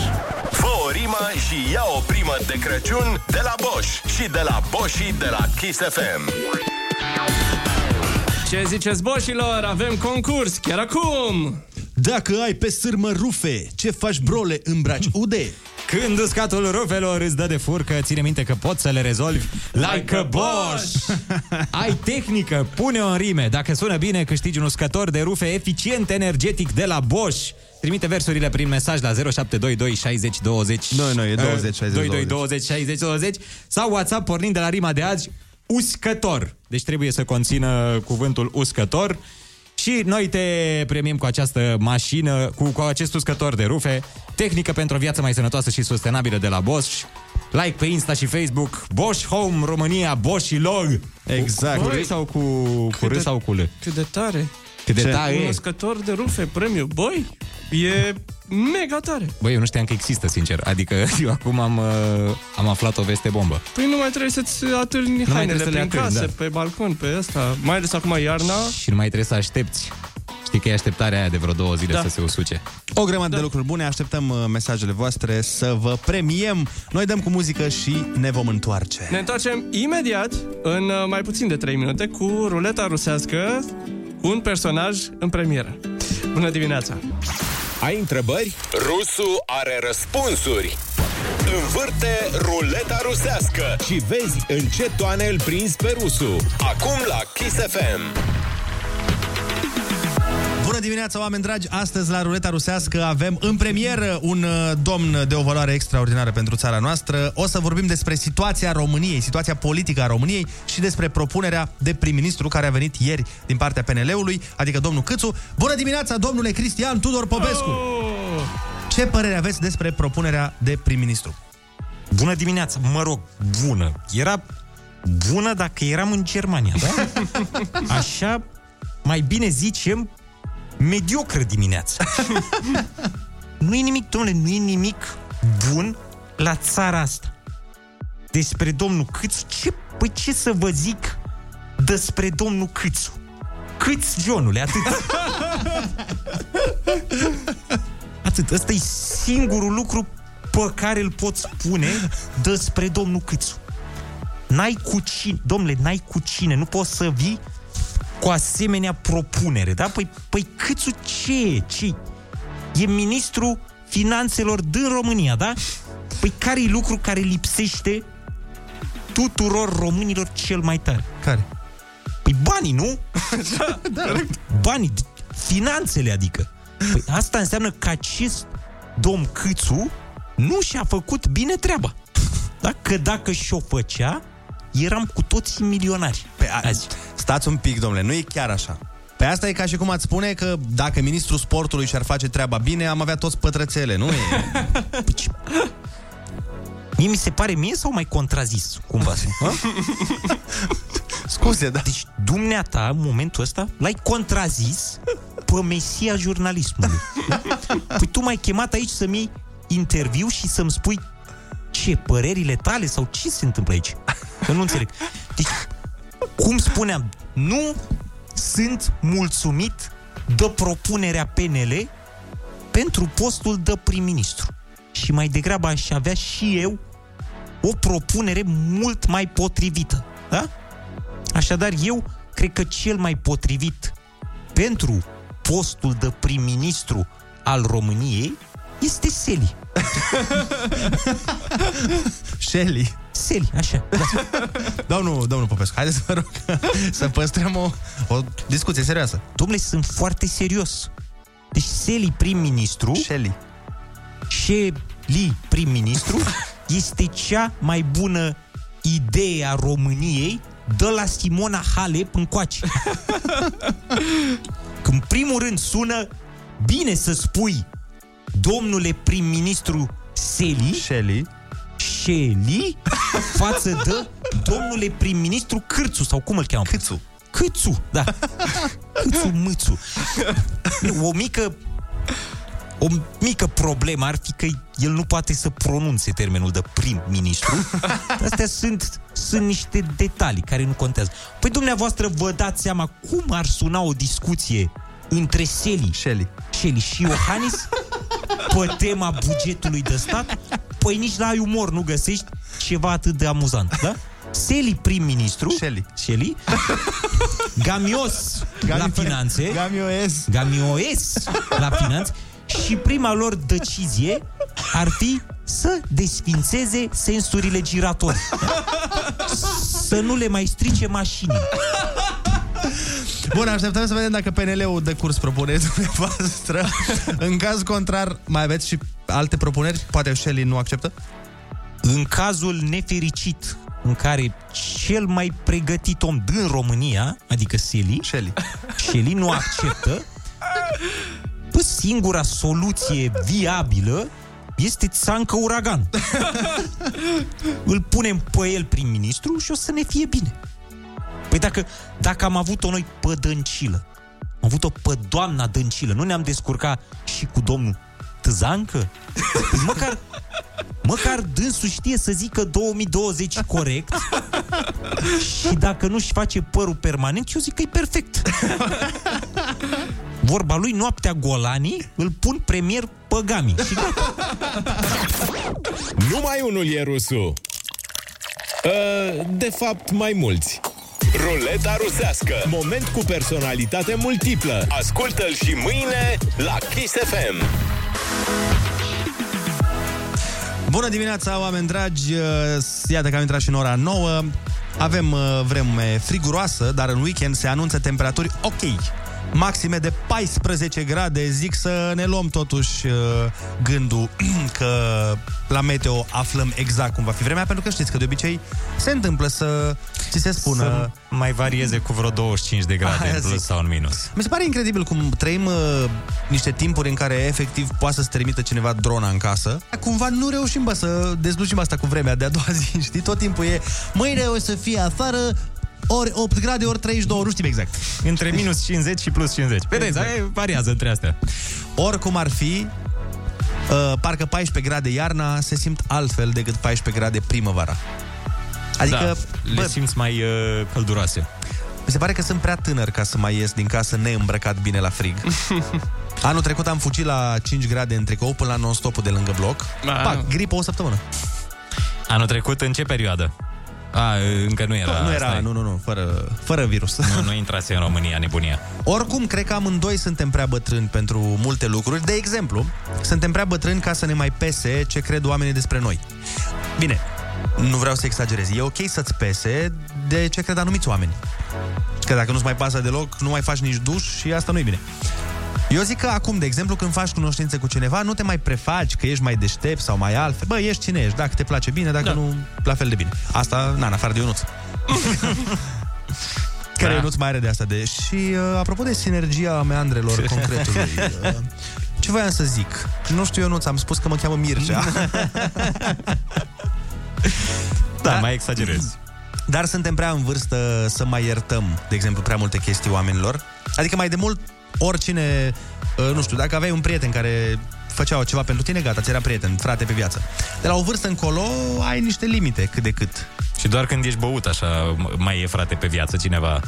Fă o rimă și ia o primă de Crăciun de la Bosch și de la Boschii de la Kiss F M. Ce ziceți, boșilor? Avem concurs chiar acum! Dacă ai pe sârmă rufe, ce faci, brole, îmbraci ude? Când uscatul rufelor îți dă de furcă, ține minte că poți să le rezolvi like a Bosch! Ai tehnică, pune-o în rime. Dacă sună bine, câștigi un uscător de rufe eficient energetic de la Bosch. Trimite versurile prin mesaj la zero șapte doi doi șaizeci douăzeci. Noi, noi, e douăzeci, șaizeci, douăzeci, douăzeci, șaizeci, douăzeci. Sau WhatsApp pornind de la rima de azi, uscător. Deci trebuie să conțină cuvântul uscător. Și noi te premiem cu această mașină, cu, cu acest uscător de rufe, tehnică pentru o viață mai sănătoasă și sustenabilă de la Bosch. Like pe Insta și Facebook, Bosch Home România, Bosch Log. Exact. Cu R sau cu, cu R sau cu L? Cât de tare. Cât de tare. Un uscător de rufe, premiu, băi, e mega tare. Băi, eu nu știam că există, sincer. Adică eu acum am, am aflat o veste bombă. Păi nu mai trebuie să-ți atârni hainele prin casă, da, pe balcon, pe ăsta. Mai ales acum iarna. Și nu mai trebuie să aștepți. Știi că e așteptarea aia de vreo două zile, da, să se usuce. O grămadă, da, de lucruri bune. Așteptăm mesajele voastre să vă premiem. Noi dăm cu muzică și ne vom întoarce. Ne întoarcem imediat, în mai puțin de trei minute, cu ruleta rusească, un personaj în premieră. Bună dimineața! Ai întrebări? Rusu are răspunsuri. Învârte ruleta rusească și vezi în ce toane îl prinzi pe Rusu. Acum la Kiss F M. Bună dimineața, oameni dragi! Astăzi la ruleta rusească avem în premieră un domn de o valoare extraordinară pentru țara noastră. O să vorbim despre situația României, situația politică a României și despre propunerea de prim-ministru care a venit ieri din partea P N L-ului, adică domnul Cîțu. Bună dimineața, domnule Cristian Tudor Popescu! Oh! Ce părere aveți despre propunerea de prim-ministru? Bună dimineața, mă rog, bună. Era bună dacă eram în Germania, da? Așa, mai bine zicem, mediocră dimineața. Nu e nimic, domnule, nu e nimic bun la țara asta. Despre domnul Cîțu, ce, păi ce să vă zic despre domnul Cîțu? Câți, Johnule, atât. Atât. Ăsta e singurul lucru pe care îl pot spune despre domnul Cîțu. N-ai cu cine, domnule, n-ai cu cine, nu poți să vii cu asemenea propunere, da? Păi, păi Cîțu ce e? Ce? E ministrul finanțelor din România, da? Păi care-i lucru care lipsește tuturor românilor cel mai tare? Care? Păi banii, nu? Da, da. Banii, finanțele, adică. Păi asta înseamnă că acest domn Cîțu nu și-a făcut bine treaba. Da? Că dacă și-o făcea, eram cu toții milionari. Pe azi. Stați un pic, domnule, nu e chiar așa. Pe asta e ca și cum ați spune că dacă ministrul sportului și-ar face treaba bine, am avea toți pătrățele, nu e? Mie mi se pare mie sau mai contrazis, cumva? Scuze, da. Deci, dumneata, în momentul ăsta, l-ai contrazis pe mesia jurnalismului. Păi tu m-ai chemat aici să-mi iei interviu și să-mi spui ce, părerile tale sau ce se întâmplă aici? Că nu înțeleg. Deci, cum spuneam, nu sunt mulțumit de propunerea P N L pentru postul de prim-ministru. Și mai degrabă aș avea și eu o propunere mult mai potrivită. Da? Așadar, eu cred că cel mai potrivit pentru postul de prim-ministru al României este Selly. Selly. Selly, așa. Da. Domnul, domnul Popescu, haideți să vă rog să păstrăm o, o discuție serioasă. Dom'le, sunt foarte serios. Deci Selly prim-ministru... Selly. Selly prim-ministru este cea mai bună idee a României de la Simona Halep încoace. Când primul rând sună bine să spui domnule prim-ministru Selly, Selly, Selly față de domnule prim-ministru Cîțu, sau cum îl cheamă? Cîțu. Cîțu, da. Cîțu, Mâțu. O mică o mică problemă ar fi că el nu poate să pronunțe termenul de prim-ministru. Astea sunt, sunt niște detalii care nu contează. Păi dumneavoastră vă dați seama cum ar suna o discuție între Selly, Selly, Selly și Iohannis pe tema bugetului de stat? Păi nici la umor nu găsești ceva atât de amuzant, da? Selly prim-ministru, Selly, Selly Gamios Gami, la finanțe, Gamioes Gamioes la finanțe. Și prima lor decizie ar fi să desfințeze sensurile giratorii. Să nu le mai strice mașinii. Bun, așteptăm să vedem dacă P N L-ul dă curs propunerii dumneavoastră. În caz contrar, mai aveți și alte propuneri? Poate Selly nu acceptă? În cazul nefericit în care cel mai pregătit om din România, adică Selly, Selly, Selly nu acceptă, singura soluție viabilă este Țancă Uraganu. Îl punem pe el prim-ministru și o să ne fie bine. Păi dacă, dacă am avut-o noi pe Dăncilă, am avut-o pe doamna Dăncilă, nu ne-am descurcat și cu domnul Țancă? Măcar, măcar dânsul știe să zică două mii douăzeci corect. Și dacă nu-și face părul permanent, eu zic că e perfect. Vorba lui, noaptea Golanii, îl pun premier pe Gami. Și gata. Numai unul e rusul. De fapt, mai mulți. Ruleta rusească. Moment cu personalitate multiplă. Ascultă-l și mâine la Kiss F M. Bună dimineața, oameni dragi. Iată că am intrat și în ora nouă. Avem vreme friguroasă, dar în weekend se anunță temperaturi ok. maxime de paisprezece grade, zic să ne luăm totuși gândul că la meteo aflăm exact cum va fi vremea, pentru că știți că de obicei se întâmplă să ți se spună să mai varieze cu vreo douăzeci și cinci de grade aia în plus zic. Sau în minus. Mi se pare incredibil cum trăim uh, niște timpuri în care efectiv poate să-ți trimită cineva drona în casă. Cumva nu reușim, bă, să dezlucim asta cu vremea de a doua zi, știi? Tot timpul e mâine o să fie afară ori opt grade, ori treizeci și doi, nu știm exact. Între minus cincizeci și plus cincizeci. Vedeți, exact. Variază între astea. Oricum ar fi, uh, parcă paisprezece grade iarna se simt altfel decât paisprezece grade primăvara. Adică da, bă, le simți mai uh, călduroase. Mi se pare că sunt prea tânăr ca să mai ies din casă neîmbrăcat bine la frig. Anul trecut am fugit la cinci grade în tricou până la non-stopul de lângă bloc. Pac, gripă o săptămână. Anul trecut în ce perioadă? A, încă nu era. Nu era, stai. nu, nu, nu, fără, fără virus. Nu, nu intrase în România, nebunia. Oricum, cred că amândoi suntem prea bătrâni pentru multe lucruri. De exemplu, suntem prea bătrâni ca să ne mai pese ce cred oamenii despre noi. Bine, nu vreau să exagerez. E ok să-ți pese de ce cred anumiți oameni. Că dacă nu-ți mai pasă deloc, nu mai faci nici duș și asta nu-i bine. Eu zic că acum, de exemplu, când faci cunoștință cu cineva, nu te mai prefaci că ești mai deștept sau mai altfel. Bă, ești cine ești, dacă te place bine, dacă da. nu, la fel de bine. Asta, na, în afară de Ionuț. Care da. Ionuț mai are de asta de... Și, uh, apropo de sinergia meandrelor concretului, uh, ce voiam să zic? Nu știu, Ionuț, am spus că mă cheamă Mircea. Da, da, mai exagerez. Dar suntem prea în vârstă să mai iertăm, de exemplu, prea multe chestii oamenilor. Adică mai de mult oricine, nu știu, dacă aveai un prieten care făcea ceva pentru tine, gata, ți era prieten, frate pe viață. De la o vârstă încolo ai niște limite, cât de cât. Și doar când ești băut așa, mai e frate pe viață cineva.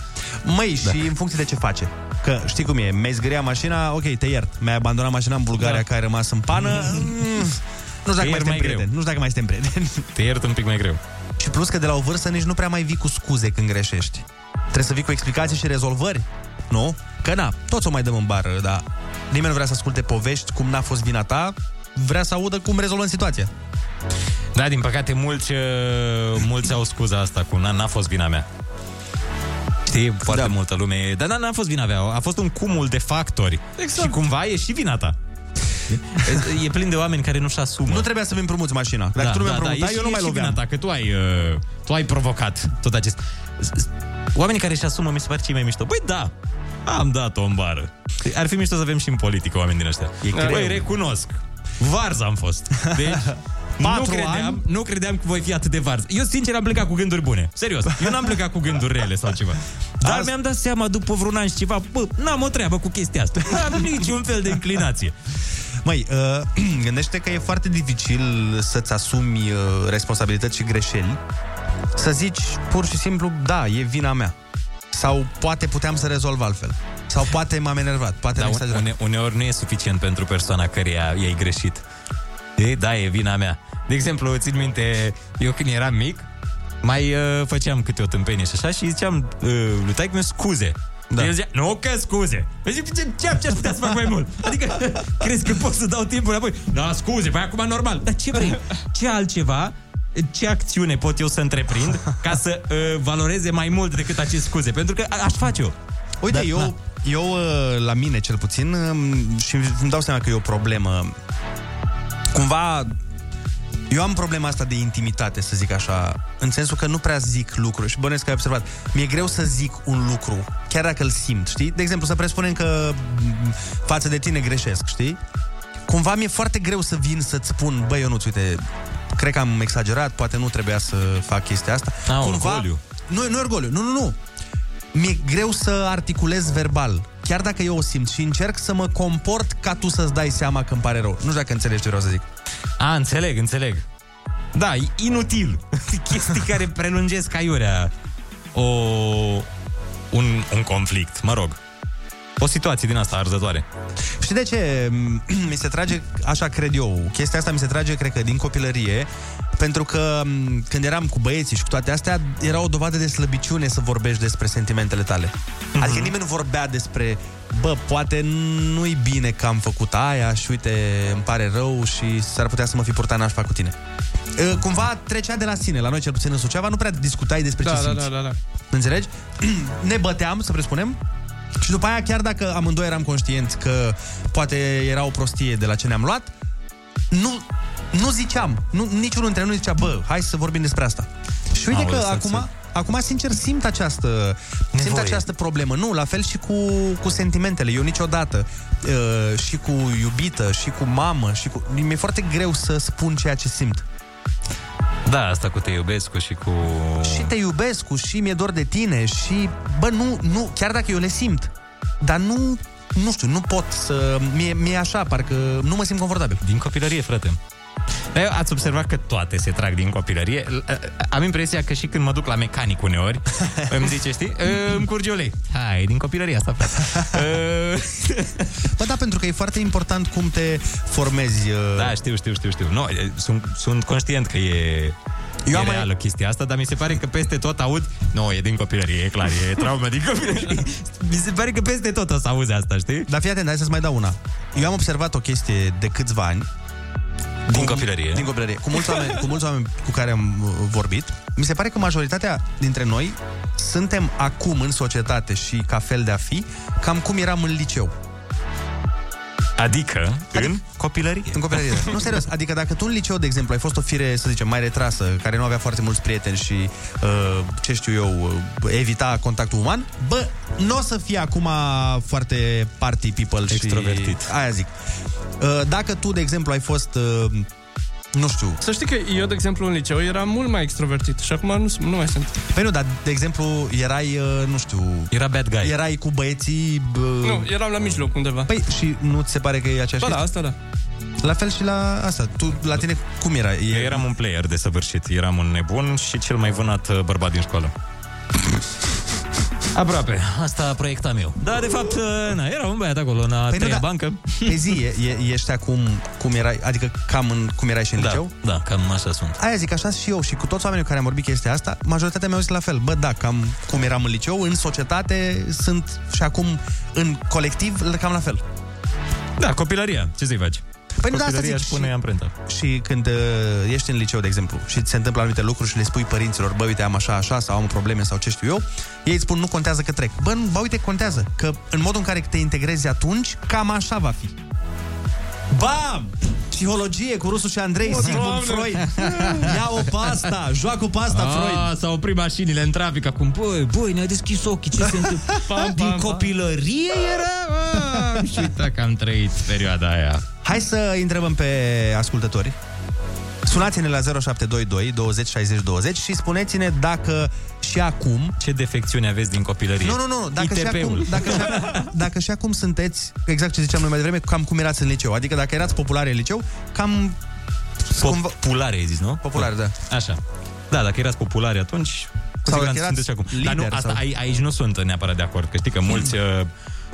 Măi, da. Și în funcție de ce face. Că știi cum e, mi-ai zgâriat mașina, ok, te iert. Mi-ai abandonat mașina în Bulgaria, da. Că ai rămas în pană. Mm. Nu știu dacă mai suntem prieteni. Nu știu dacă mai suntem prieteni. Te iert un pic mai greu. Și plus că de la o vârstă nici nu prea mai vii cu scuze când greșești. Trebuie să vii cu explicații și rezolvări. Nu? Că na, toți o mai dăm în bară, dar nimeni nu vrea să asculte povești cum n-a fost vina ta, vrea să audă cum rezolvăm situația. Da, din păcate, mulți, mulți au scuza asta cu n-a fost vina mea. Știi, foarte da. multă lume, dar n-a fost vina mea, a fost un cumul de factori. Exact. Și cumva e și vina ta. E plin de oameni care nu-și asumă. Nu trebuia să-mi împrumuți mașina. Dacă da, tu nu da, mi-a împrumutat, da, eu nu mai loveam. E și vina ta, că tu ai, uh, tu ai provocat tot acest... Oamenii care își asumă, mi se pare cei mai mișto. Băi, da, am dat-o în bară. Ar fi mișto să avem și în politică oameni din ăștia. Băi, recunosc, varză am fost. Deci, nu credeam, nu credeam că voi fi atât de varză. Eu, sincer, am plecat cu gânduri bune. Serios, eu n-am plecat cu gânduri rele sau ceva. Dar azi... mi-am dat seama după vreun an și ceva, bă, n-am o treabă cu chestia asta. N-am niciun fel de inclinație. Măi, uh, gândește că e foarte dificil să-ți asumi uh, responsabilități și greșeli. Să zici pur și simplu, da, e vina mea. Sau poate puteam să rezolv altfel. Sau poate m-am enervat, poate da, m-am une, uneori nu e suficient pentru persoana căreia i-ai greșit. E, da, e vina mea. De exemplu, țin minte, eu când eram mic, mai uh, făceam câte o tâmpenie și așa și ziceam uh, lui taică-mi scuze. Da. El zicea, nu că scuze. Eu zic, ce, ce, ce-aș putea să fac mai mult? Adică, crezi că pot să dau timpul înapoi? Da, scuze, păi acum normal. Dar ce vrei? Ce altceva? Ce acțiune pot eu să întreprind ca să uh, valoreze mai mult decât aceste scuze? Pentru că aș face eu. Uite, da, eu, da. eu uh, la mine cel puțin, uh, și îmi dau seama că e o problemă. Cumva, eu am problema asta de intimitate, să zic așa, în sensul că nu prea zic lucruri. Și bănuiesc că ai observat, mi-e greu să zic un lucru, chiar dacă îl simt, știi? De exemplu, să presupunem că față de tine greșesc, știi? Cumva mi-e foarte greu să vin să-ți spun, băi, Ionuț, uite, cred că am exagerat, poate nu trebuia să fac chestia asta. A, cumva, orgoliu. Nu, nu e orgoliu, nu, nu, nu. Mi-e greu să articulez verbal, chiar dacă eu o simt și încerc să mă comport ca tu să-ți dai seama că îmi pare rău. Nu știu dacă înțelegi ce vreau să zic. A, înțeleg, înțeleg. Da, inutil. Chestii care prelungesc aiurea o... un, un conflict, mă rog. O situație din asta arzătoare. Știi de ce? Mi se trage, așa cred eu, chestia asta mi se trage, cred că, din copilărie, pentru că când eram cu băieții și cu toate astea, era o dovadă de slăbiciune să vorbești despre sentimentele tale. Mm-hmm. Adică nimeni nu vorbea despre, bă, poate nu-i bine că am făcut aia și uite, îmi pare rău și s-ar putea să mă fi purtat nașpa cu tine. Cumva trecea de la sine, la noi cel puțin în Suceava, nu prea discutai despre da, ce da, simți. Da, da, da. Înțelegi? Ne băteam, să presupunem, Și după aia, chiar dacă amândoi eram conștienți că poate era o prostie de la ce ne-am luat, nu, nu ziceam, nu, niciunul dintre noi nu zicea, bă, hai să vorbim despre asta. Și uite Aole, că acum, acum, sincer, simt această, simt această problemă. Nu, la fel și cu, cu sentimentele. Eu niciodată, uh, și cu iubită, și cu mamă, și cu... mi-e foarte greu să spun ceea ce simt. Da, asta cu te iubesc și cu... Și te iubesc și mi-e dor de tine și, bă, nu, nu, chiar dacă eu le simt, dar nu, nu știu, nu pot să... Mie, mie așa, parcă nu mă simt confortabil. Din copilărie, frate. Dar eu ați observat că toate se trag din copilărie. Am impresia că și când mă duc la mecanic uneori, îmi zice, știi, îmi curge ulei. Hai, din copilărie asta, frate. Bă, da, pentru că e foarte important cum te formezi. Da, știu, știu, știu, știu. No, sunt, sunt conștient că e... Eu am reală mai... chestia asta, dar mi se pare că peste tot aud, nu, e din copilărie, e clar, e traumă din copilărie. Mi se pare că peste tot o să auzi asta, știi? Dar fii atent, hai să-ți mai dau una. Eu am observat o chestie de câțiva ani. Din, din copilărie. Din copilărie. Cu mulți oameni, cu mulți oameni cu care am vorbit, mi se pare că majoritatea dintre noi suntem acum în societate și ca fel de a fi, cam cum eram în liceu. Adică, adică în copilărie. În copilărie. Nu, serios. Adică dacă tu în liceu, de exemplu, ai fost o fire, să zicem, mai retrasă, care nu avea foarte mulți prieteni și, uh, ce știu eu, evita contactul uman, bă, nu o să fie acum foarte party people. Extrovertit. Și... aia zic. Uh, dacă tu, de exemplu, ai fost... Uh, nu știu. Să știi că eu, de exemplu, în liceu eram mult mai extrovertit și acum nu, nu mai sunt. Păi nu, dar, de exemplu, erai, nu știu... Era bad guy. Erai cu băieții... Bă... Nu, eram la mijloc undeva. Păi și nu ți se pare că e aceeași... Ba da, asta da. La fel și la asta. Tu, la tine, cum era? Eu eram un player desăvârșit. Eram un nebun și cel mai vânat bărbat din școală. Aproape. Asta proiectam eu. Da, de fapt, na, era un băiat acolo, na, păi treia da. bancă. Pe zi, e, ești acum cum erai, adică cam în, cum erai și în da, liceu? Da, cam așa sunt. Aia zic, așa și eu și cu toți oamenii care am vorbit chestia asta, majoritatea mi-au zis la fel. Bă, da, cam cum eram în liceu, în societate, sunt și acum în colectiv, cam la fel. Da, copilăria, ce să-i faci? Păi nu, da, asta zic, pune și, amprenta. Și când uh, ești în liceu, de exemplu, și ți se întâmplă anumite lucruri și le spui părinților, bă, uite, am așa, așa, sau am probleme, sau ce știu eu, ei spun, nu contează că trec. Bă, nu, bă, uite, contează, că în modul în care te integrezi atunci, cam așa va fi. Bam! Psihologie cu Rusu și Andrei, zic cum Freud. Ia-o pasta, joacă pe asta, Freud. S-au oprit mașinile în trafic acum. Băi, băi, ne-ai deschis ochii, ce se întâmplă? Din copilărie era? Și uite că am trăit perioada aia. Hai să întrebăm pe ascultători. Sunați-ne la zero șapte doi doi douăzeci șaizeci douăzeci și spuneți-ne dacă și acum... ce defecțiuni aveți din copilărie? Nu, nu, nu, dacă și acum, dacă, și acum, dacă și acum sunteți, exact ce ziceam noi mai devreme, cam cum erați în liceu. Adică dacă erați populare în liceu, cam... Populare, ai zis, nu? Populare, da. Așa. Da, dacă erați populare atunci... Sau dacă erați acum. Lider, dar nu, asta, sau... ai, aici nu sunt neapărat de acord, că știi că mulți... Uh,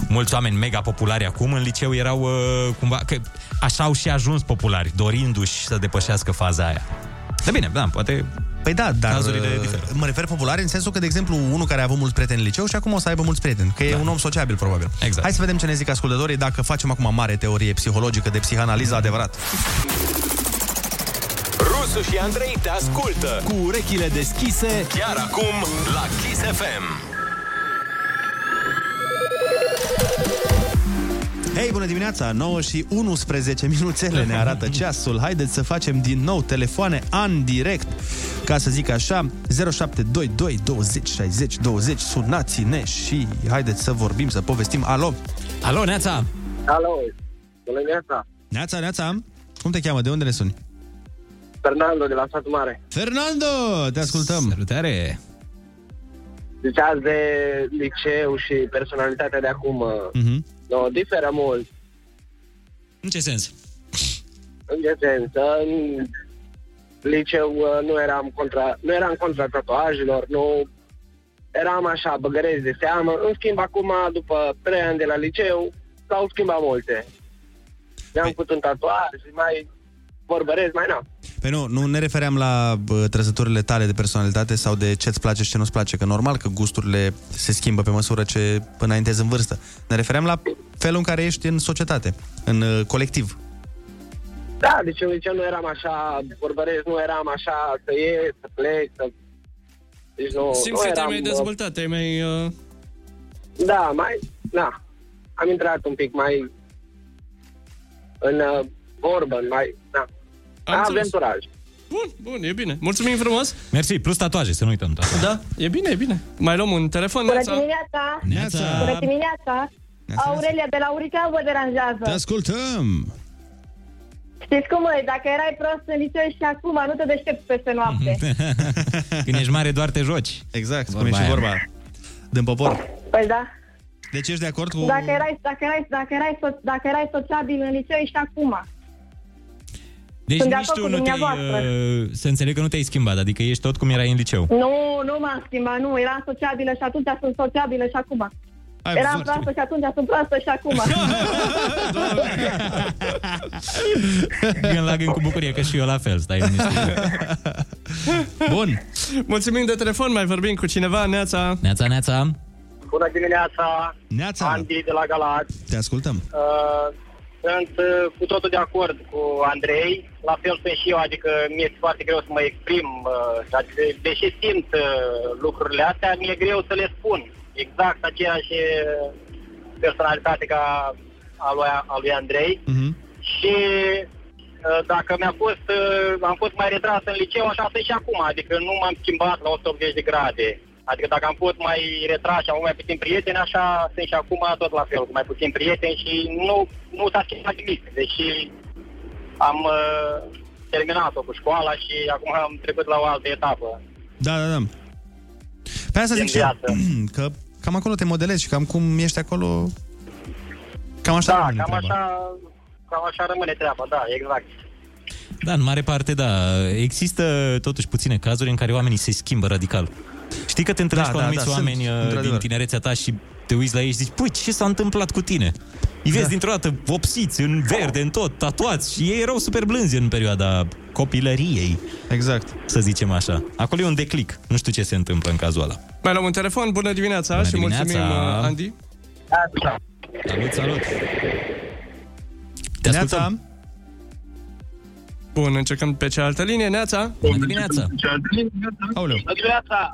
Mulți oameni mega populari acum în liceu erau uh, cumva, că așa au și ajuns populari, dorindu-și să depășească faza aia. Da, bine, da, poate... Păi da, dar mă refer populari în sensul că, de exemplu, unul care a avut mulți prieteni în liceu și acum o să aibă mulți prieteni, că da. E un om sociabil, probabil. Exact. Hai să vedem ce ne zic ascultătorii, dacă facem acum mare teorie psihologică de psihanaliză adevărat. Rusu și Andrei te ascultă cu urechile deschise chiar acum la Kiss F M. Hei, bună dimineața! nouă și unsprezece minuțele ne arată ceasul. Haideți să facem din nou telefoane în direct, ca să zic așa, zero șapte doi doi douăzeci șaizeci douăzeci. Sunați-ne și haideți să vorbim, să povestim. Alo! Alo, Neața! Alo! Bună dimineața! Neața, Neața! Cum te cheamă? De unde ne suni? Fernando, de la Satul Mare. Fernando! Te ascultăm! Salutare! Deci azi de liceu și personalitatea de acum... Uh-huh. No, diferă mult. În ce sens? În ce sens? În liceu nu eram contra, nu eram contra tatuajelor, nu eram așa, băgăresc de seamă. În schimb, acum, după trei ani de la liceu, s-au schimbat multe. Ne-am putut un tatuaj și mai vorbăresc, mai n-am. Păi nu, nu ne refeream la trăsăturile tale de personalitate sau de ce-ți place și ce nu-ți place, că normal că gusturile se schimbă pe măsură ce înaintezi în vârstă. Ne refeream la felul în care ești în societate, în uh, colectiv. Da, deci în liceu nu eram așa, vorbăresc, nu eram așa, să ies, să plec, să... Deci nu, simți nu că eram, te-ai mai dezvoltat, te-ai mai... Uh... Da, mai na, am intrat un pic mai în uh, vorbă, în mai, na, am aventuraj. Bun, bun, e bine. Mulțumim frumos. Mersi, plus tatuaje, să nu uităm tatuaje. Da, e bine, e bine. Mai luăm un telefon. Bună dimineața. Neața. Bună dimineața. Aurelia de la Urica vă deranjează. Te ascultăm. Știți cum e, dacă erai prost în liceu și acum, nu te deștepți peste noapte. Când ești mare, doar te joci. Exact, vorba cum e și vorba. Dăm popor. Păi da. Deci ești de acord cu... Dacă erai, dacă erai, dacă erai, so- dacă erai sociabil în liceu, ești acum. Deci sunt nici tu nu te, uh, să înțeleg că nu te-ai schimbat, adică ești tot cum erai în liceu. Nu, nu m-am schimbat, nu. Eram sociabilă și atunci sunt sociabilă și acum. Ai Eram proastă și atunci sunt proastă și acum. Gând la gând cu bucurie, că și eu la fel, stai liniștit. Bun. Mulțumim de telefon, mai vorbim cu cineva. Neața. Neața, neața. Bună dimineața. Neața. Andy de la Galați. Te ascultăm. Uh, Sunt uh, cu totul de acord cu Andrei, la fel sunt și eu, adică mi-e este foarte greu să mă exprim, uh, adică, deși simt uh, lucrurile astea, mi-e greu să le spun. Exact aceeași personalitate ca a lui, a lui Andrei. Uh-huh. Și uh, dacă mi-a fost, uh, am fost mai retras în liceu, așa sunt și acum, adică nu m-am schimbat la o sută optzeci de grade. Adică dacă am fost mai retras și am mai puțin prieteni, așa sunt și acum tot la fel, cu mai puțin prieteni și nu, nu s-a schimbat nimic. Deși am uh, terminat-o cu școala și acum am trecut la o altă etapă. Da, da, da. Pe asta zic și eu, că cam acolo te modelezi și cam cum ești acolo, cam așa da, rămâne cam treaba. Așa, cam așa rămâne treaba, da, exact. Da, în mare parte, da. Există totuși puține cazuri în care oamenii se schimbă radical. Știi că te întâlnești da, cu anumiți da, da, oameni sunt, din tinerețea ta și te uiți la ei și zici, păi, ce s-a întâmplat cu tine? Îi vezi da. dintr-o dată vopsiți, în verde, în tot, tatuați și ei erau super blânzi în perioada copilăriei. Exact. Să zicem așa. Acolo e un declic. Nu știu ce se întâmplă în cazul ăla. Mai luăm un telefon. Bună dimineața. Bună și dimineața. Mulțumim, Andy. Salut, salut. Te ascultăm. Bun, încercăm pe cealaltă linie. Neața. Bună dimineața. Aoleu.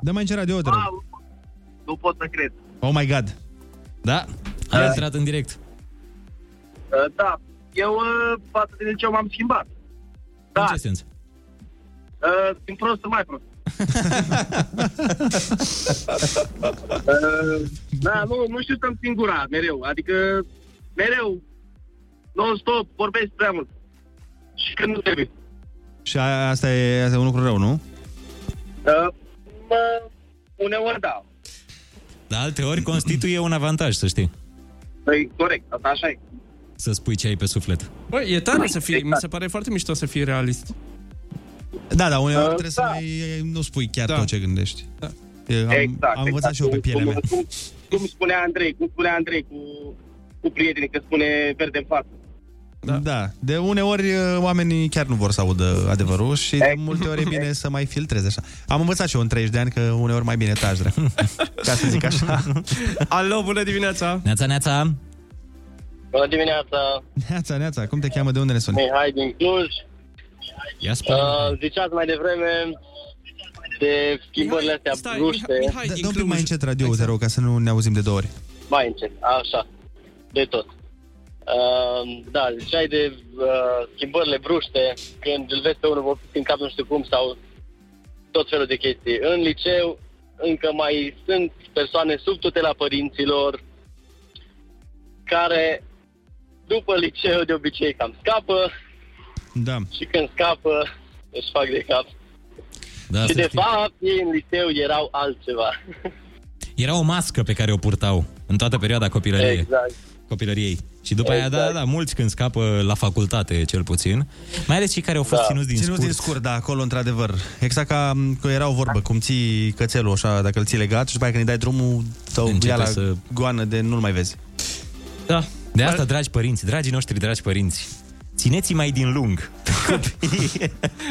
Dă-mi aici radio, te rog. Nu pot să cred. Oh my God. Da? Ai uh, intrat în direct. Uh, da. Eu, uh, față de liceu, m-am schimbat. Da. În ce sens? Uh, sunt prost, mai prost. uh, da, nu, nu știu să-mi țin gura, mereu. Adică, mereu, non-stop, vorbesc prea mult. Și când nu trebuie. Și a, asta, e, asta e un lucru rău, nu? Uh, mă, uneori da. Dar alte ori constituie un avantaj, să știi. Păi, corect, asta așa e. Să spui ce ai pe suflet. Băi, e tare să fii, exact. Mi se pare foarte mișto să fii realist. Da, da, uneori uh, trebuie da. să mai, nu spui chiar da. tot ce gândești. Da. Eu, am, exact, am învățat exact. și eu pe pielea mea. Cum, cum spunea Andrei, cum spunea Andrei cu, cu prietenii, că spune verde în față. Da. da, de uneori oamenii chiar nu vor să audă adevărul și de multe ori e bine să mai filtrezi așa. Am învățat și eu în treizeci de ani că uneori mai bine taci, drept. Ca să zic așa. Alo, bună dimineața! Neața, neața! Bună dimineața! Neața, neața! Cum te cheamă? De unde ne suni? Mihai din Cluj. Ia uh, ziceați mai devreme de schimbările astea stai, bruște. Mihai, Mihai, da, mai încet radio-ul, exact. Te rog, ca să nu ne auzim de două ori. Mai încet, așa, de tot. Uh, da, ziceai de uh, schimbările bruște, când îl vezi pe unul vopsit în cap nu știu cum sau tot felul de chestii. În liceu încă mai sunt persoane sub tutela părinților care după liceu de obicei cam scapă da. și când scapă își fac de cap. Da, și de știi. fapt ei în liceu erau altceva. Era o mască pe care o purtau în toată perioada copilăriei. Exact. Copilăriei. Și după exact. aia, da, da, mulți când scapă la facultate, cel puțin. Mai ales cei care au fost da. ținuți din ținuți scurt. Ținuți din scurt, da, acolo, într-adevăr. Exact ca că era o vorbă, cum ții cățelul, așa, dacă îl ții legat și după aia când îi dai drumul, tău ia la să... goană de nu-l mai vezi. Da. De asta, Ar... dragi părinți, dragii noștri, dragi părinți, țineți-i mai din lung.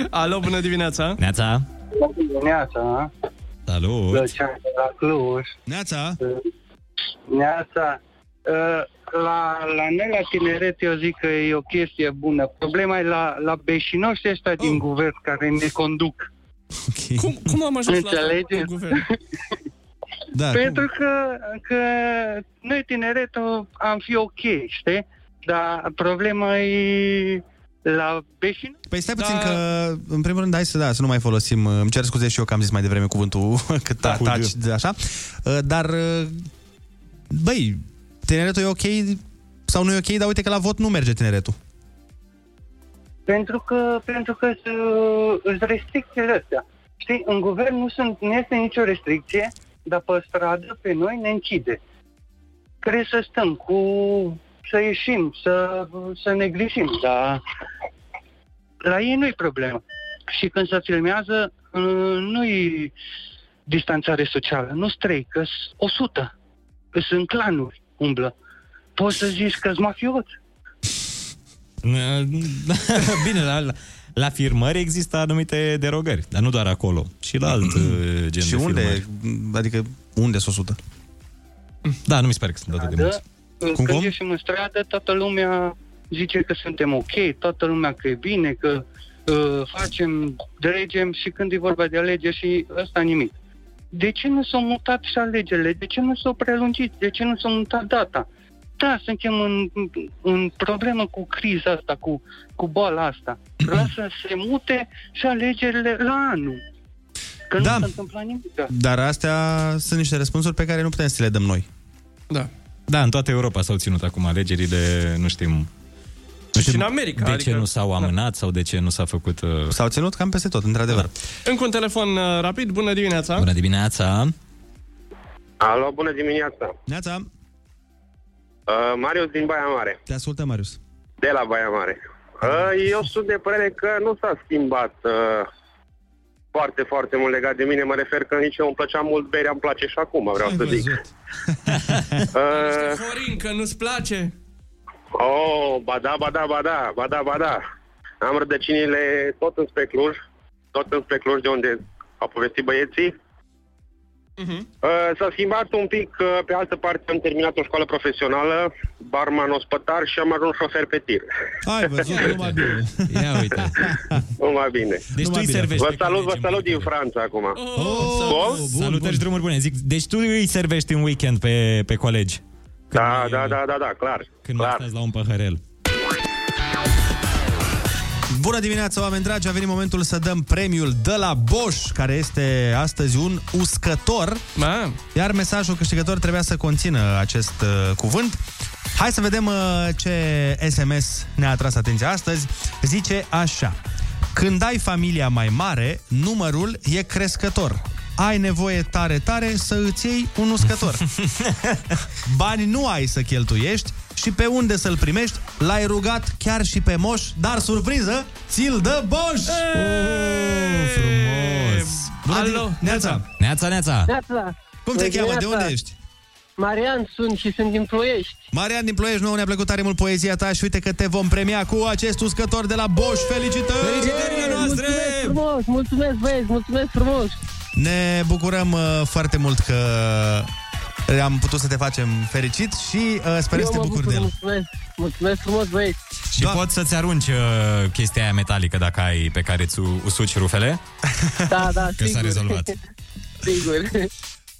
Alo, bună dimineața! Neața! Bună dimineața! Salut! Dăceam de la Cluj. Neața! Neața! Uh... La, la noi, la tineret, eu zic că e o chestie bună. Problema e la, la beșinoșii ăștia oh. din guvern care ne conduc. Okay. Cum, cum am ajuns la, la guvern? Da. Pentru că, că noi tineretul am fi ok, știi? Dar problema e la beșină. Păi stai puțin, da. Că în primul rând, hai să, da, să nu mai folosim. Îmi cer scuze și eu că am zis mai devreme cuvântul cât da, taci, așa. Dar, băi, tineretul e ok sau nu e ok, dar uite că la vot nu merge tineretul. Pentru că, pentru că îți restricțiile astea. Știi, în guvern nu, sunt, nu este nicio restricție, dar pe stradă, pe noi, ne încide. Trebuie să stăm cu... să ieșim, să, să ne grijim, dar la ei nu-i problemă. Și când se filmează, nu-i distanțare socială, nu-s trei, că-s o sută. Sunt clanuri, umblă. Poți să zici că-s mafiot? Bine, la, la, la filmări există anumite derogări, dar nu doar acolo, și la alt gen. Și unde? Filmări. Adică unde sunt o sută? Da, nu mi se pare că sunt atât de mulți. Cum, când ieșim în stradă, toată lumea zice că suntem ok, toată lumea că e bine, că uh, facem, dregem, și când e vorba de alegeri și ăsta nimic. De ce nu s-au mutat și alegerile? De ce nu s-au prelungit? De ce nu s-au mutat data? Da, suntem în, în problemă cu criza asta, cu, cu boala asta. Vreau să se mute și alegerile la anul. Că da, nu s-a întâmplat nimic. Dar astea sunt niște răspunsuri pe care nu putem să le dăm noi. Da. Da, în toată Europa s-au ținut acum alegerile, nu știm. Nu știm și în America. De adică, ce nu s-au amânat, da, sau de ce nu s-a făcut... Uh... S-au ținut cam peste tot, într-adevăr. Da. Încă un telefon uh, rapid, bună dimineața! Bună dimineața! Alo, bună dimineața! Neața! Uh, Marius din Baia Mare. Te ascultă, Marius. De la Baia Mare. Uh, eu sunt de părere că nu s-a schimbat uh, foarte, foarte mult legat de mine. Mă refer că nici eu îmi plăcea mult berea, îmi place și acum, vreau ai să văzut. Zic. uh... Florin, că nu-ți place? Oh, ba da, ba da, ba da, ba da, ba da. Am rădăcinile tot înspre Cluj, tot înspre Cluj, de unde au povestit băieții. Uh-huh. Uh, s-a schimbat un pic, uh, pe altă parte am terminat o școală profesională, barman ospătar, și am ajuns șofer pe tir. Hai, văzut, numai bine. Ia uite. Numai bine. Deci numai tu bine. Servești. Vă salut, vă salut din Franța acum. Oh, oh, salutări, drumuri bune. Zic, deci tu îi servești în weekend pe, pe colegi. Da, da, da, da, da, clar. Când mai stați la un păhărel. Bună dimineața, oameni dragi! A venit momentul să dăm premiul de la Bosch, care este astăzi un uscător. Ma. Iar mesajul câștigător trebuia să conțină acest uh, cuvânt. Hai să vedem uh, ce S M S ne-a atras atenția astăzi. Zice așa: când ai familia mai mare, numărul e crescător. Ai nevoie tare, tare să îți iei un uscător. Bani nu ai să cheltuiești și pe unde să-l primești, l-ai rugat chiar și pe moș, dar surpriză, ți-l dă Bosch! Oh, frumos! Alo! Neața! Neața, Neața! Neața. Cum te cheamă? De unde ești? Marian sunt și sunt din Ploiești. Marian din Ploiești, nouă ne-a plăcut tare mult poezia ta și uite că te vom premia cu acest uscător de la Bosch. Felicitări! Felicitările noastre! Mulțumesc frumos! Mulțumesc, băieți! Mulțumesc frumos! Ne bucurăm uh, foarte mult că am putut să te facem fericit și uh, sperăm să te bucuri de el. Mulțumesc, mulțumesc frumos, băieți. Și da, poți să-ți arunci uh, chestia aia metalică dacă ai, pe care ți usuci rufele. Da, da, că sigur. Că s-a rezolvat. Sigur.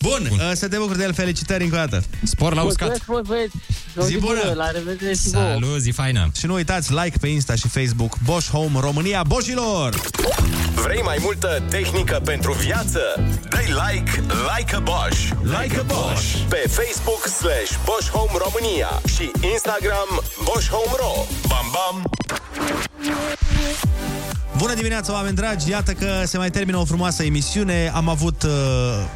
Bun, Bun. Uh, să te bucuri de el, felicitări încă o dată. Spor la uscat. Mulțumesc frumos, băieți. Zi bună. La revedere și vouă. Salut, zi faină. Și nu uitați, like pe Insta și Facebook, Bosch Home România, Boșilor! Vrei mai multă tehnică pentru viață? Dă-i like, like a Bosch, like a Bosch, pe Facebook slash Bosch Home România și Instagram Bosch Home Ro. Bam, bam! Bună dimineața, oameni dragi! Iată că se mai termină o frumoasă emisiune. Am avut uh,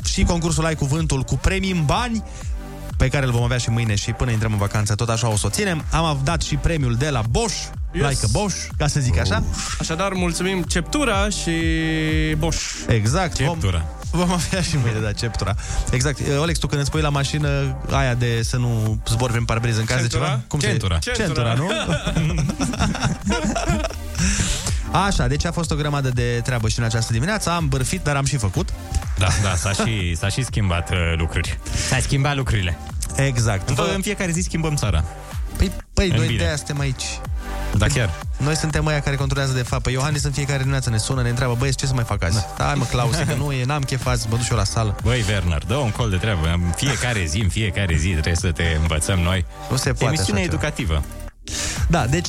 și concursul Ai Cuvântul cu premii în bani, pe care îl vom avea și mâine și până intrăm în vacanță, tot așa o să o ținem. Am dat și premiul de la Bosch, yes. Like a Bosch, ca să zic așa. Așadar, mulțumim Ceptura și Bosch. Exact. Ceptura. Vom, vom avea și mâine, da, Ceptura. Exact. Olex, tu când îți pui la mașină aia de să nu zbori prin parbriz în caz de ceva? Cum Centura. Se... Centura. Centura, nu? Așa, deci a fost o grămadă de treabă și în această dimineață. Am bârfit, dar am și făcut. Da, da, s-a și, s-a și schimbat uh, lucruri. S-a schimbat lucrurile. Exact. În, Vă... în fiecare zi schimbăm țara. Păi, păi noi de-aia suntem aici. Da, chiar. Noi suntem aia care controlează de fapt. Pe Iohannis în fiecare dimineață ne sună, ne întreabă: băieți, ce să mai fac azi? Da. Hai mă, Claus, că nu e, n-am chef azi, mă duc și eu la sală. Băi, Werner, dă un col de treabă. În fiecare zi, în fiecare zi trebuie să te învățăm noi. Nu se poate. Emisiune educativă. Da, deci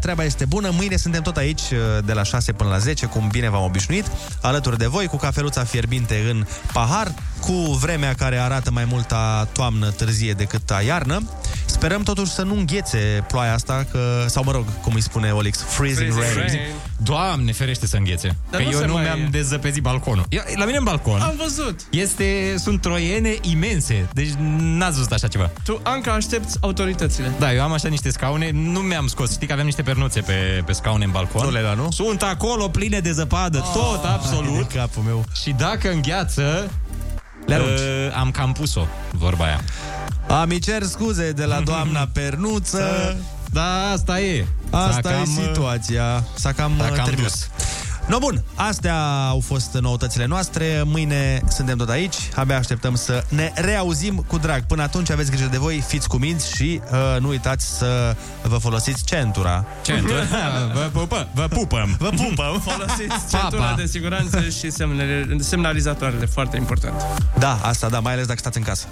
treaba este bună. Mâine suntem tot aici de la șase până la zece, cum bine v-am obișnuit, alături de voi, cu cafeluța fierbinte în pahar, cu vremea care arată mai mult a toamnă târzie decât a iarnă. Sperăm totuși să nu înghețe ploaia asta, că, sau mă rog, cum îi spune Olix, freezing, freezing rain. rain. Doamne ferește să înghețe. Dar că nu eu nu mai... mi-am dezăpezit balconul. Eu, la mine în balcon am văzut. Este, sunt troiene imense. Deci n-ați văzut așa ceva. Tu, Anca, aștepți autoritățile. Da, eu am așa niște scaune, nu mi-am scos. Știi că aveam niște pernuțe pe, pe scaune în balcon. Nu le da, nu? Sunt acolo pline de zăpadă, oh, tot, absolut. De capul meu. Și dacă îngheață, le uh, am cam pus-o, vorba aia. Ami, cer scuze de la doamna Pernuță. Da, asta e. Asta cam, e situația. S-a cam terminat. No, bun, astea au fost noutățile noastre. Mâine suntem tot aici. Abia așteptăm să ne reauzim cu drag. Până atunci aveți grijă de voi, fiți cuminți și uh, nu uitați să vă folosiți centura. Centura? Vă pupăm. Vă pupăm. Vă pupăm. Folosiți centura Papa. de siguranță și semnele, semnalizatoarele, foarte important. Da, asta, da, mai ales dacă stați în casă.